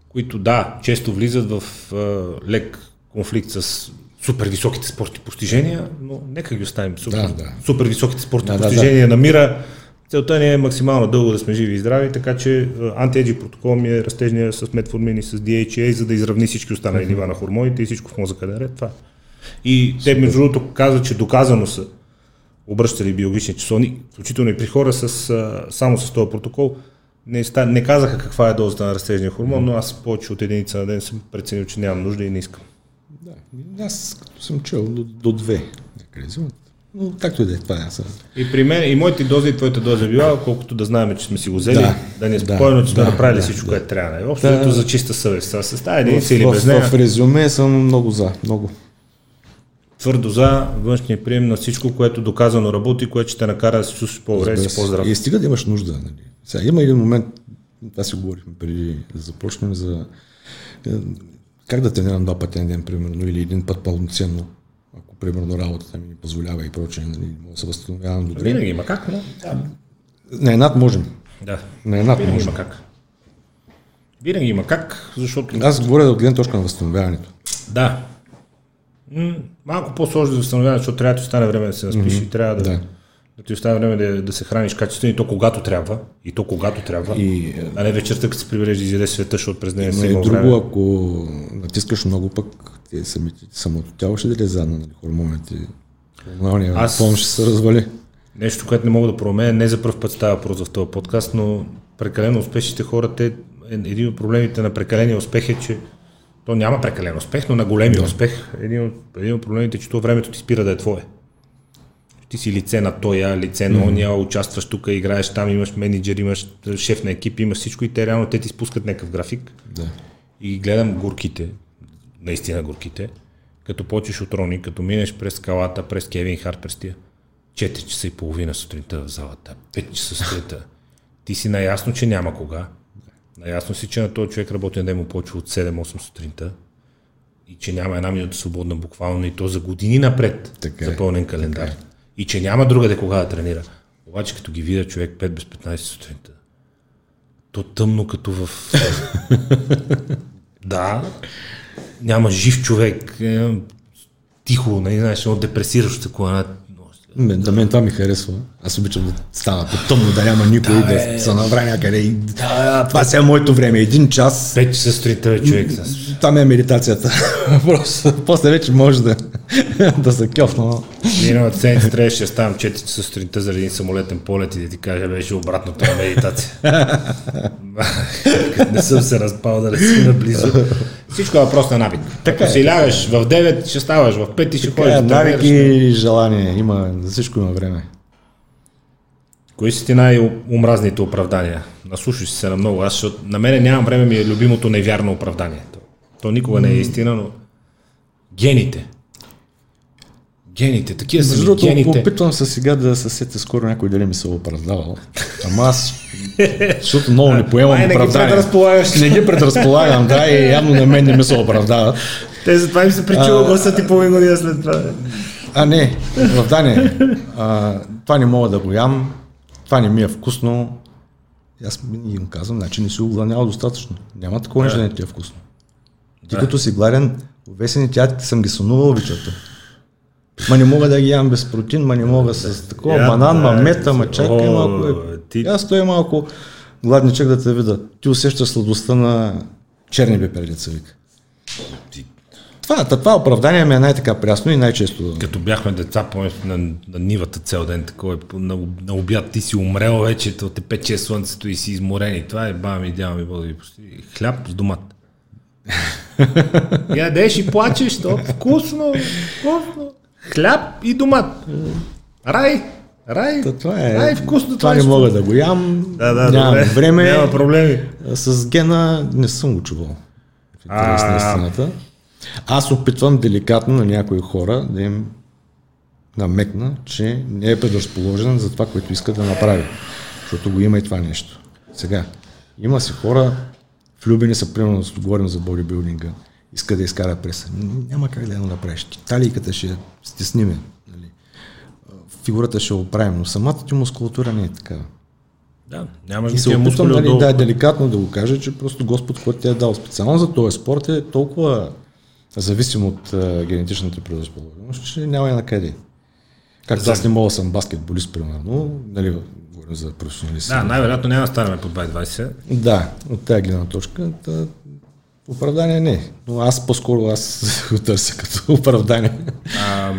които да, често влизат в а, лек конфликт с супер високите спортни постижения, но нека ги оставим. Супер, да, да. супер високите спортни да, постижения да, да. намира. Целта ни е максимално дълго да сме живи и здрави, така че анти-еджинг протокол ми е растежния с метформин и с Ди Ейч Ей, за да изравни всички останали нива на хормоните и всичко в мозъка да е ред. Това. И те между другото казват, че доказано са обръщали биологични часовни, включително и при хора с, само с този протокол. Не, не казаха каква е дозата на растежния хормон, но аз повече от единица на ден съм преценил, че нямам нужда и не искам. Да, аз като съм чел до, до две, но както и да е това аз. И при мен, и моите дози, и твоята доза била, колкото да знаем, че сме си го взели, да, да не е спокойно, да, че да, да направили да, всичко, да. което трябва. Да. Общо да, за чиста съвест. Аз се става единица или без нея. В резюме съм много за, много. Твърдо за външния прием на всичко, което доказано работи, което ще те накара да се чувстваш по-добре и си по-здрав. И стига да имаш нужда. Нали? Сега има един момент, аз си говорихме преди да започнем за как да тренирам два пъти на ден, примерно, или един път пълноценно, ако примерно работата ми не позволява и прочее, нали, мога да се възстановявам добре. Винаги има как, но... Да. На еднат можем. Да. На еднат винаги можем. Има как. Винаги има как, защото... Аз говоря да отгледам точка на възстановяването. Да. М- малко по-сложно да възстановяване, защото трябва да ти остане време да се наспиш mm-hmm. и трябва да... да. Да ти остане време да, да се храниш качествено и то когато трябва, и то когато трябва, и, а не вечерта, като се прибереш да изяде света, защото през ден си имал време. Друго, ако натискаш много пък, те самите, самото тяло ще даде задна, нали, хормоните, хормоналния фон ще се развали. Нещо, което не мога да променя, не за пръв път става въпрос в този подкаст, но прекалено успешните хора, те, един от проблемите на прекаления успех е, че то няма прекален успех, но на големия да. Успех, един от, един от проблемите е, че то времето ти спира да е твое. Ти си лице на тоя, лице на ония, mm-hmm. участваш тук, играеш там, имаш менеджер, имаш шеф на екип, имаш всичко и те реално те ти спускат някакъв график. Да. И гледам горките, наистина горките, като почеш от Роник, като минеш през скалата, през Кевин Харперстия, четири часа и половина сутринта в залата, пет часа сутринта. Ти си наясно, че няма кога. Наясно си, че на този човек работи ден му почва от седем-осем сутринта. И че няма една минута свободна буквално и то за години напред, така е, запълнен календар. Така е. И че няма другаде кога да тренира. Обаче като ги видя човек пет без петнайсет сутринта, то тъмно като в... да, няма жив човек, тихо, не знаеш, от депресиращо се колена. Мен, да мен това ми харесва. Аз обичам да става по-тъмно, да няма никой да, да е, се набра някъде. И... Да, това сега е моето време. Един час. Пет часа сутринта човек. Това ми е медитацията. Просто, после вече може да, да се кьофна. Миналата седмица трябваше да ставам четири часа сутринта заради един самолетен полет и да ти кажа, беше обратно това медитация. Не съм се разпал да не си наблизо. Всичко е въпрос на навик. Така ако е, си лягаш в девет, ще ставаш в пет и ще така ходиш е, да навик и желание. Има, за всичко има време. Кои са ти най-умразните оправдания? Наслушаш се на много. Аз, защото на мене нямам време, ми е любимото невярно оправдание. То, то никога не е истина, но гените. Гените, такива са ми гените. Опитвам се сега да се сетя скоро някой дали ми се оправдавал. Ама аз, защото много не поемам оправдания. Не ги предразполагам, да, и явно на мен не ми се оправдават. Те затова им се причува гласът и половин година след това. А не, оправдание. А, това не мога да го ям, това не ми е вкусно. Аз им казвам, значи не си огланял достатъчно. Няма такова нещо, не ти е вкусно. Ти като си гладен, увесен и тя съм ги сънувал вечерта. Ма не мога да ги ям без протеин, ма не мога с такова, yeah, банан, ма мета, ма чакай малко. Ти... Аз стоя малко гладничък да те видя. Ти усещаш сладостта на черни пеперница, вика. Ти... Това, това оправдание ми е най-така прясно и най-често. Като бяхме деца, помня на, на нивата цял ден, такова, на, на обяд ти си умрел вече, те пече слънцето и си изморен и това е баба ми, дява ми, бога да ви пусти. Хляб с домат. Ядеш и плачеш, то вкусно, вкусно. Хляб и домат. Рай, рай, Та, това е, рай вкусно. Това не е, мога да го ям, да, да, нямам добре. Време, няма проблеми. С гена не съм го чувал. Аз опитвам деликатно на някои хора да им намекна, че не е предразположен за това, което иска да направи. Защото го има и това нещо. Сега, има си хора, влюбени са, примерно, да говорим за бодибилдинга. Иска да изкара преса. Няма как да я направиш. Талийката ще стесниме. Нали. Фигурата ще оправим, но самата ти мускулатура не е такава. Да, нямаш да се опитам, нали, да, деликатно да го кажа, че просто Господ, който ти е дал специално за този спорт, е толкова зависим от а, генетичната предразположеност, че няма и на къде. Както аз не мога да съм баскетболист, примерно, нали, говорим за професионалист. Да, най-вероятно няма да станаме по двайсет. Да, от тази гледна точка. Та... Оправдание не, но аз по-скоро аз го търся като оправдание. А,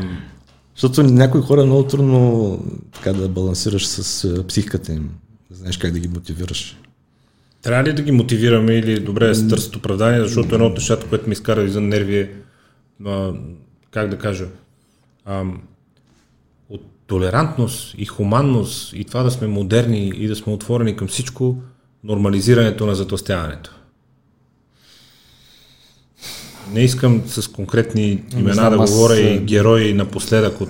защото някои хора е много трудно така да балансираш с психиката им. Знаеш как да ги мотивираш. Трябва ли да ги мотивираме или добре да се търсят оправдание, защото едно от нещата, което ми изкара извън нерви е, а, как да кажа, а, от толерантност и хуманност и това да сме модерни и да сме отворени към всичко, нормализирането на затлъстяването. Не искам с конкретни имена знам, да говоря аз... и герои напоследък от,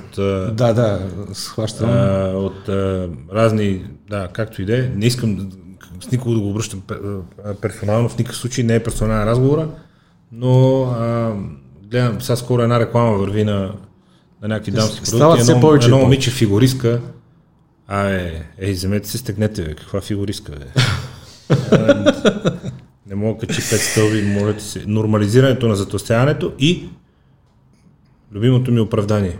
да, да, схващам. А, от а, разни, да, както и да е. Не искам с никого да го обръщам персонално, в никакъв случай не е персонален разговора, но а, гледам, сега скоро една реклама върви на, на някакви дамски продукти. Стават все повече. Едно момиче фигуристка. Ай, ей, вземете се, стегнете, бе, каква фигуристка, бе. а, не мога качи пет стълби, молете се. Нормализирането на затлъстяването и любимото ми оправдание.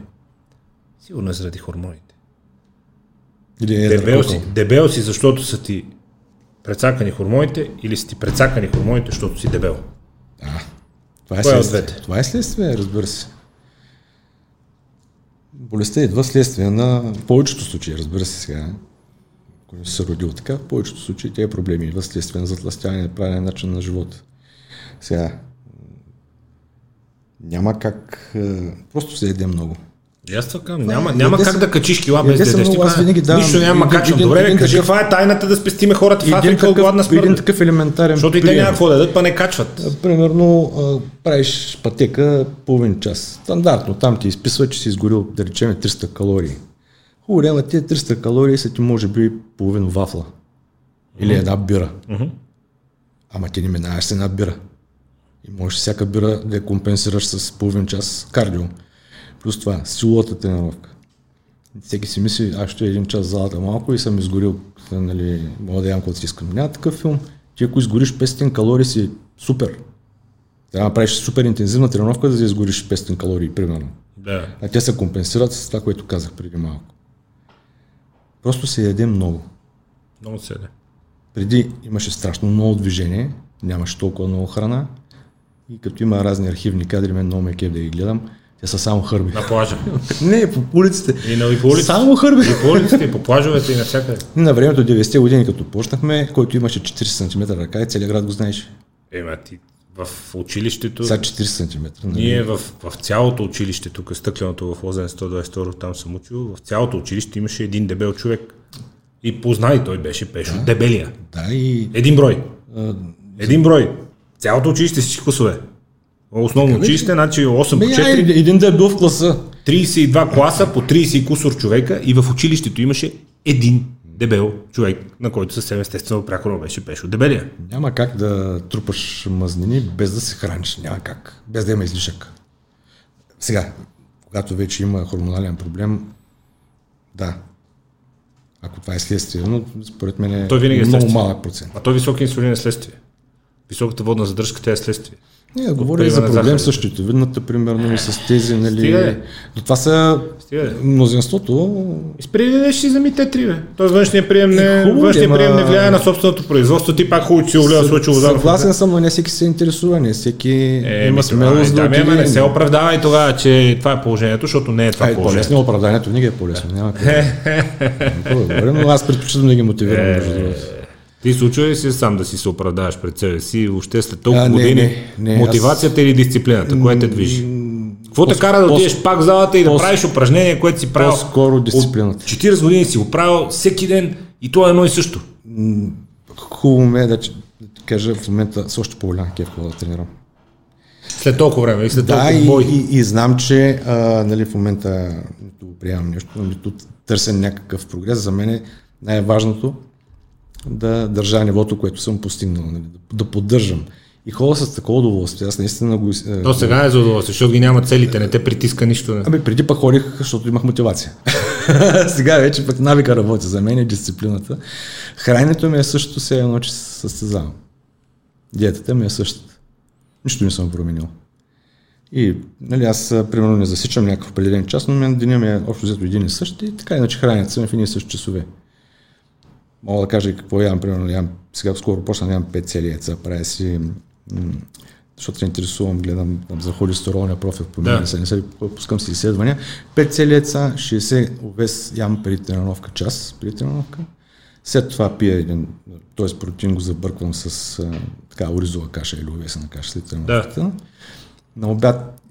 Сигурно е заради хормоните. Или не дебел, си, дебел си, защото са ти прецакани хормоните, или са ти прецакани хормоните, защото си дебел. А, това е следствие. Това е следствие, разбира се. Болестта идва следствие на повечето случаи, разбира се сега. Ако не се родил така, в повечето случаи тези проблеми идва следствие на затлъстяване на правилен начин на живота. Сега, няма как... Просто се еде много. Аз това няма, няма как да качиш кила без дедещи. Нищо няма качвам. Добре, кажи, каква е тайната да спестиме хората в Африка от гладна смърт? Един такъв елементарен прием. Защото и те няма какво да дадат, па не качват. Примерно правиш пътека половин час. Стандартно, там ти изписва, че си изгорил, да речем, триста калории. Хубаво, ама тия триста калории са ти може би половин вафла. Или една бира. Ама ти не минаваш с една бира. И можеш всяка бира да я компенсираш с половин час кардио. Плюс това, силовата тренировка. Всеки си мисли, аз ще е един час в залата малко и съм изгорил, нали, мога да ям когато си искам. Няма такъв филм. Ти ако изгориш петстотин калории си супер. Трябва да правиш супер интензивна тренировка, за да изгориш петстотин калории, примерно. Да. А те се компенсират с това, което казах преди малко. Просто се яде много. Много се яде. Преди имаше страшно много движение, нямаше толкова много храна. И като има разни архивни кадри, мен много ме кеф да ги гледам. Те са само хърби. На плажа. Не, по улиците. И, и по улиците. Само хърби. И по улиците, и по плажовете, и навсякъде. На времето деветдесетте години, като почнахме, който имаше четирийсет сантиметра ръка и целият град го знаеш. Ема ти в училището... Са четирийсет сантиметра. Ние в, в цялото училище, тук е стъкленото в Лозен сто двадесет и два, там съм учил, в цялото училище имаше един дебел човек. И познай, той беше Пешо. Да, дебелия. Да, и... Един брой. А, един брой. Цялото училище, всички класове. Основно училище, значи осем по четири. Един да е бил в класа. трийсет и два класа по трийсет кусор човека и в училището имаше един дебел човек, на който съвсем естествено прякоро беше Пешо. Дебелия. Няма как да трупаш мазнини без да се храниш. Няма как. Без да има излишък. Сега, когато вече има хормонален проблем, да. Ако това е следствие, но според мен е, е много малък процент. А той висок инсулин е следствие. Високата водна задръжка тя е следствие. Не, говори за проблем с щитовидната, примерно, и с тези, нали... Стига, но това са стига, мнозинството... Изпреди да ще си вземи те три, бе. Тоест външния прием не, външния прием не влияе на собственото производство, ти пак хубаво си огледа случило за... Съгласен съм, но не всеки се интересува, не всеки е, има смелост да... Да, не се оправдава и тогава, че това е положението, защото не е това а, положението. По-лесно оправданието винаги е по-лесно, няма какво. Но аз предпочитам да ги мотивирам, между другото. Ти случва ли си сам да си се оправдаваш пред себе си, въобще след толкова а, не, години не, не, мотивацията аз... или дисциплината, която те движи? Какво по- те кара да отидеш по- пак в залата и да по- правиш упражнение, което си правил? По-скоро дисциплината. От четирийсет години си го правил всеки ден и това е едно и също. Хубаво ме е да ти кажа в момента с още по-голям кеф да тренирам. След толкова време и след да, толкова бой. Да, и, и, и знам, че а, нали, в момента нито приемам нещо, нито търся някакъв прогрес. За мен е най-важното да държа нивото, което съм постигнал, да поддържам. И хора с такова удоволствие, аз наистина го... То сега е за удоволствие, защото ги няма целите, не те притиска нищо. Абе, преди пък ходих, защото имах мотивация. Сега вече пък навика работи, за мен е дисциплината. Храненето ми е същото, сега едно, че състезавам. Диетата ми е същата. Нищо не съм променил. И, нали, аз, примерно, не засичам някакъв определен час, но мен деня ми е общо взето един и същ, и така иначе хранят съм в едни и същи часове. Мога да кажа и какво ям, примерно, ям, сега скоро почна, ям пет цели яйца, правя си, м- защото се интересувам, гледам там, за холестеролния профил, поменя да. Се, не се ли, пускам си изследвания, пет цели яйца, шейсет овес ям преди тренировка, час преди тренировка, след това пия един, т.е. протеин го забърквам с а, така оризова каша или овесена каша след тренировката, да. На обяд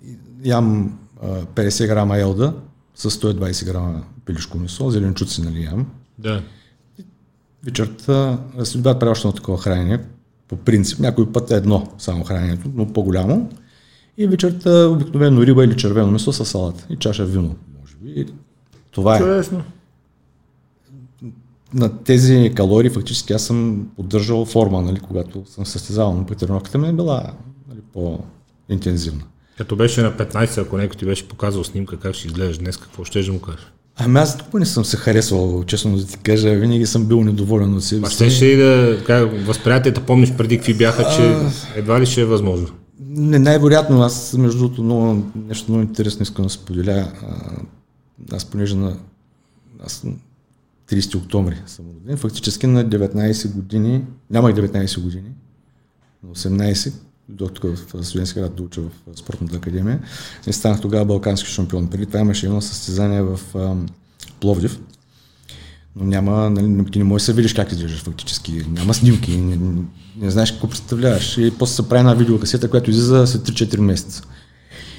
ям а, петдесет грама елда с сто и двадесет грама пилешко месо, зеленчуци, нали, ям. Да. Вечерта следва правя още на такова хранение, по принцип, някой път е едно само хранението, но по-голямо. И вечерта обикновено риба или червено месо със салата и чаша вино, може би. Това е. Чудесно. На тези калории фактически аз съм поддържал форма, нали, когато съм състезавал, но при тренировката ми е била, нали, по интензивна. Като беше на петнайсет, ако някой ти беше показал снимка как ще изглеждаш днес, какво ще да му кажеш? Ами аз тук не съм се харесвал, честно да ти кажа, винаги съм бил недоволен от себе си. А ще ще и да възприятията помниш преди какви бяха, че едва ли ще е възможно? Не, най-вероятно. Аз между другото много, нещо много интересно искам да споделя. Аз понеже на аз трийсети октомври съм роден. Фактически на деветнайсет години, нямах деветнайсет години, на осемнайсет, до тук в студентски град да уча в Спортната академия. И станах тогава балкански шампион. Преди това имаше едно състезание в ам, Пловдив, но няма, нали, ти не можеш да видиш как ти държаш фактически. Няма снимки, не, не, не знаеш какво представляваш. И после се прави една видеокасета, която излиза след три-четири месеца.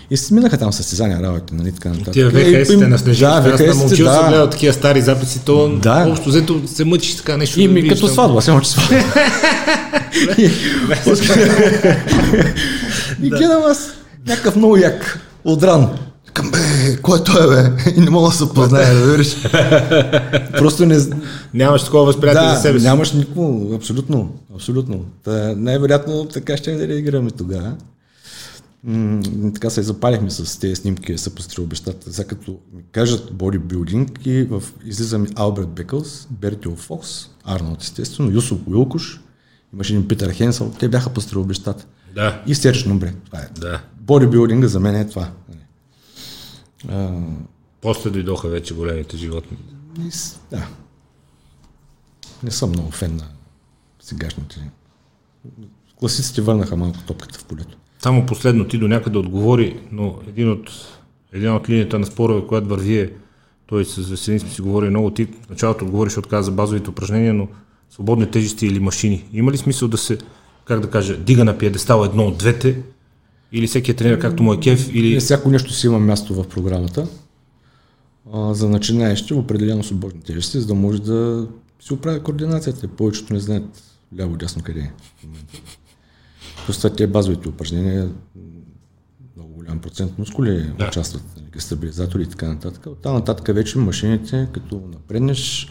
И се минаха там състезания, работи, нали, така нататък. Тия ви ха ес-те на снежната красна, момчил да. Се гледал такива стари записи, то да. Общо взето се мъчиш така нещо. И ми да като там. Сватба, се мъчи сватба. И гледам аз някакъв много як, отран. Към бе, кой е той бе? И не мога да се познае, да виждаш. Просто не... Нямаш такова възприятие да, за себе си. Нямаш никакво, абсолютно, абсолютно. Та, най-вероятно така ще да реагираме тогава. М- така се запалихме с тези снимки, са пострил бещата. Сега като ми кажат бодибилдинг и в... излизаме Алберт Бекклс, Бертио Фокс, Арнолд естествено, Юсуф Уилкуш, имаше един Питър Хенсъл, те бяха пострил бещата. Да. И Сердж Номбре. Това е. Да. Бодибилдинга за мен е това. А... После дойдоха вече големите животни. Не, да. Не съм много фен на сегашните. Класиците върнаха малко топката в полето. Само последно ти до някъде отговори, но един от, един от линията на спорове, която върви е, той с Веселин сме си говори много, ти в началото отговориш от каза за базовите упражнения, но свободни тежести или машини. Има ли смисъл да се, как да кажа, дига на пиедестал едно от двете? Или всеки е тренер както му е кеф? Или... Всяко нещо си има място в програмата. А, за начинаещи определено свободни тежести, за да може да си оправи координацията. Повечето не знаят ляво-дясно къде е. Просто тези базовите упражнения, много голям процент мускули да. Участват, стабилизатори и така нататък. От там нататък вече машините, като напреднеш,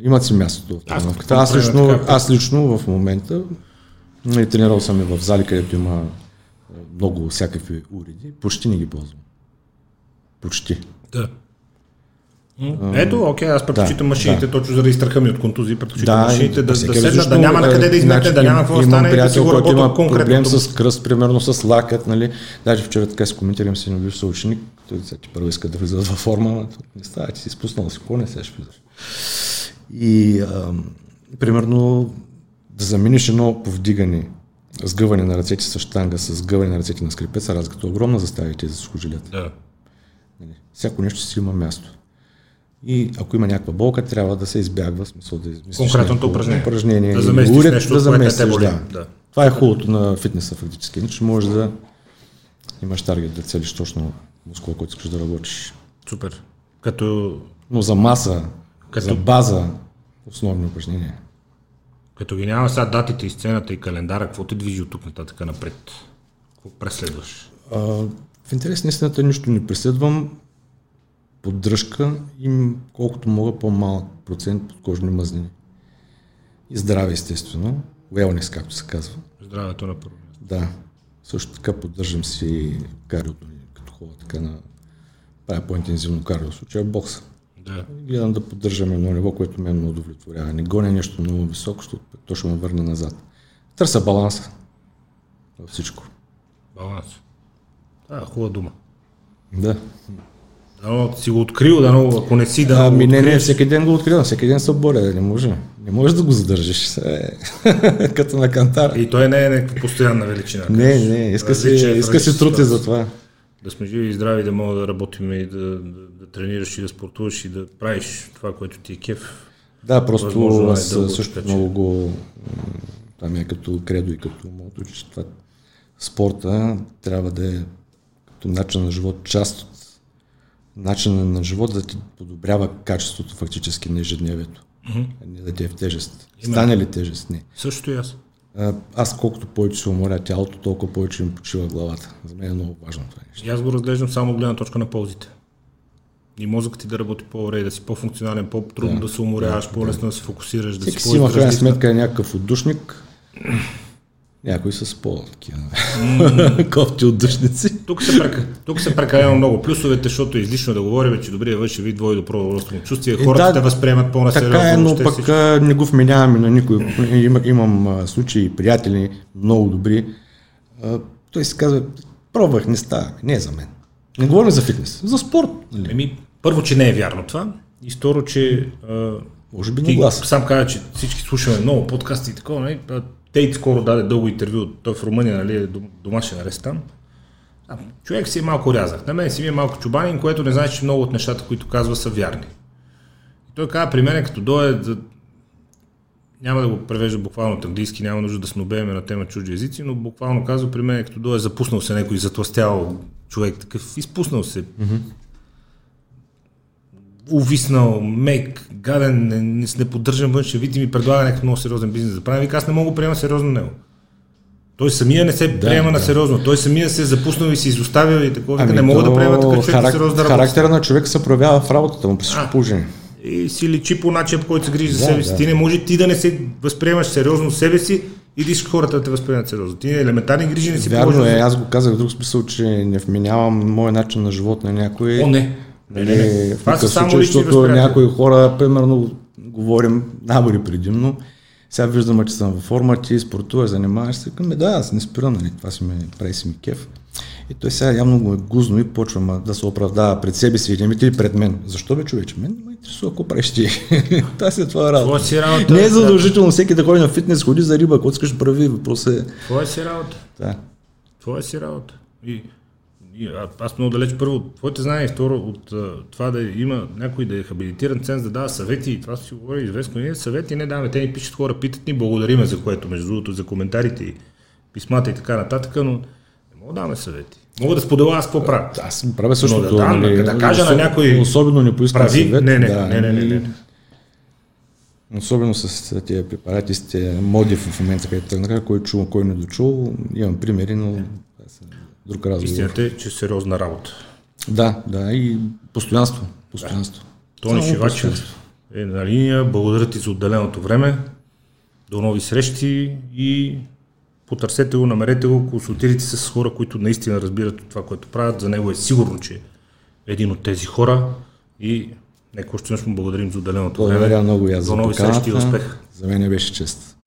имат си мястото в тренировката. Аз, аз, лично, аз лично в момента тренирал съм и в зали, където има много всякакви уреди, почти не ги ползвам. Почти. Да. Ето, окей, аз предпочитам да, машините, да. Точно заради страха ми от контузии, предпочитам да, машините да, да седнат, да няма на къде да измете, да няма какво да стане и да си го работят конкретно. Проблем с кръст, примерно с лакът, нали, даже вчера така си коментирам с един бивш съученик, той ти първо иска да влиза във форма, но не става, ти си спуснал си, какво не сега ще влизаш. И, а, примерно, да замениш едно повдигане, сгъване на ръцете с щанга, с сгъване на ръцете на скрипеца, разликата е огромна за ставите и за сухожилията. Да. Всяко нещо си има място. И ако има някаква болка, трябва да се избягва, в смисъл да измислиш конкретното упражнение, упражнение да заместиш уред, нещо, да заместиш, което те боли. Да. Да. Това е хубавото на фитнеса фактически, че можеш да имаш таргет, да целиш точно мускула, който искаш да работиш. Супер. Като... Но за маса, като... за база, основни упражнения. Като ги няма сега датите и сцената и календара, какво те движи от тук нататък напред? Какво преследваш? А, в интерес на истината нищо не преследвам. Поддръжка и колкото мога по-малък процент подкожни мъзнини. И здраве, естествено. Wellness, както се казва. Здравето на първо. Да. Също така поддържам си кардиото, като хова така на... Правя по-интензивно кардио, в случая бокса. Да. Гледам да поддържам едно ниво, което мен ме удовлетворява. Не гоня нещо много високо, защото то ще ме върне назад. Търся баланса във всичко. Баланс. Това е хубава дума. Да. Дано си го открил, дано, ако не си, дано го откриеш. Не, не, всеки ден го откривам, всеки ден се боря, не може. Не можеш да го задържиш, като на кантара. И той не е някаква постоянна величина. Не, не, иска се трути за това. Да сме живи и здрави, да мога да работим и да, да, да тренираш и да спортуваш и да правиш това, което ти е кеф. Да, просто аз също много го... Там е като кредо и като мото, че това спорта трябва да е като начин на живот част от начинът на живот да ти подобрява качеството фактически на ежедневието. Mm-hmm. Не да ти е в тежест. Именно. Стане ли тежест? Не. Също и аз. А, аз колкото повече се уморя тялото, толкова повече ми почива главата. За мен е много важно това нещо. И аз го разглеждам само гледна точка на ползите. И мозъкът ти да работи по-добре, да си по-функционален, по-трудно да, да се уморяваш, да, по-лесно да, да се фокусираш, да си по-изразлична. Всеки си има крайна сметка някакъв отдушник, Някои с по-такива mm. кофти от душници. Тук се, прека... се прекалявам много плюсовете, защото излишно да говорим, че добре, вече ви двое до проворостно чувствие. Хората да, те възприемат по-насериозно. Така е, но пък всички... не го вменяваме на никой. Имам, имам случаи, приятели, много добри. А, той си казва, пробвах, не става, не е за мен. Не говорим за фитнес, за спорт. Еми, първо, че не е вярно това. И второ, че... А... Може би не глас. Сам каза, че всички слушаме много подкасти и такова, не? Тейт скоро даде дълго интервю, той в Румъния, нали, домашен арест там. А, човек си е малко рязах. На мен си ми е малко чубанин, което не знае, че много от нещата, които казва, са вярни. И той каза, при мен като дойде, да... няма да го превежда буквално от английски, няма нужда да снобееме на тема чужди езици, но буквално казва, при мен като дойде, запуснал се някой, затластял човек такъв, изпуснал се. Mm-hmm. Увиснал, мек, гаден, не, не, не поддържам външен вид и ми предлага някакъв много сериозен бизнес да прави. Вика, аз не мога да приема сериозно него. Той самия не се да, приема да. на сериозно. Той самия се запуснал и се изоставил и такова. Ами не мога да приема такъв човек харак... сериозно да работи. Характера на човека се проявява в работата му при всичко положение. И си личи по начин, по който се грижи да, за себе си. Да. Ти не може ти да не се възприемаш сериозно себе си и диш хората да те възприемат сериозно. Ти не елементарни грижи не си положиш. Вярно е, аз го казах в друг смисъл, че не вменявам моя начин на живот на някой. О, не. Не, не, не. В такъв случай, защото някои хора, примерно, говорим набори предимно, сега виждаме, че съм във форма, ти спортува, занимаваш се, към, да, аз не спирам, нали, това си ме прави си ми кеф. И той сега явно го е гузно и почва да се оправдава пред себе си, или и пред мен. Защо бе, човече? Мен ме интересува, ако правиш ти. Това си е това работа. Не е задължително всеки да ходи на фитнес, ходи за риба, който искаш прави, въпрос е... Твоя си работа. Да. Твоя си работа. И... Аз много далеч първо от твоите знания и второ от това да има някой да е хабилитиран ценз, да дава съвети и това си говори известно. Ние съвети не даваме, те ни пишат хора, питат ни, благодариме за което, между другото, за коментарите и писмата и така нататък, но не мога да даваме съвети. Мога да споделя аз какво правя. Аз правя също да, да, нали, да кажа особ... на някой, особено не поискам прави... съвет. Не, не, да, не, не, не, не, не. Особено с тия препарати, с тия моди в момента, където така, кой чул, кой не дочул, имам примери, но... Друг разговор. Истината е, че е сериозна работа. Да, да, и постоянство. постоянство. Да. Тони Шивачев е на линия. Благодаря ти за отделеното време. До нови срещи и потърсете го, намерете го, консултирайте се с хора, които наистина разбират това, което правят. За него е сигурно, че е един от тези хора. И нека още му благодарим за отделеното време. Благодаря много и аз за поканата. До нови срещи и успех. За мен беше чест.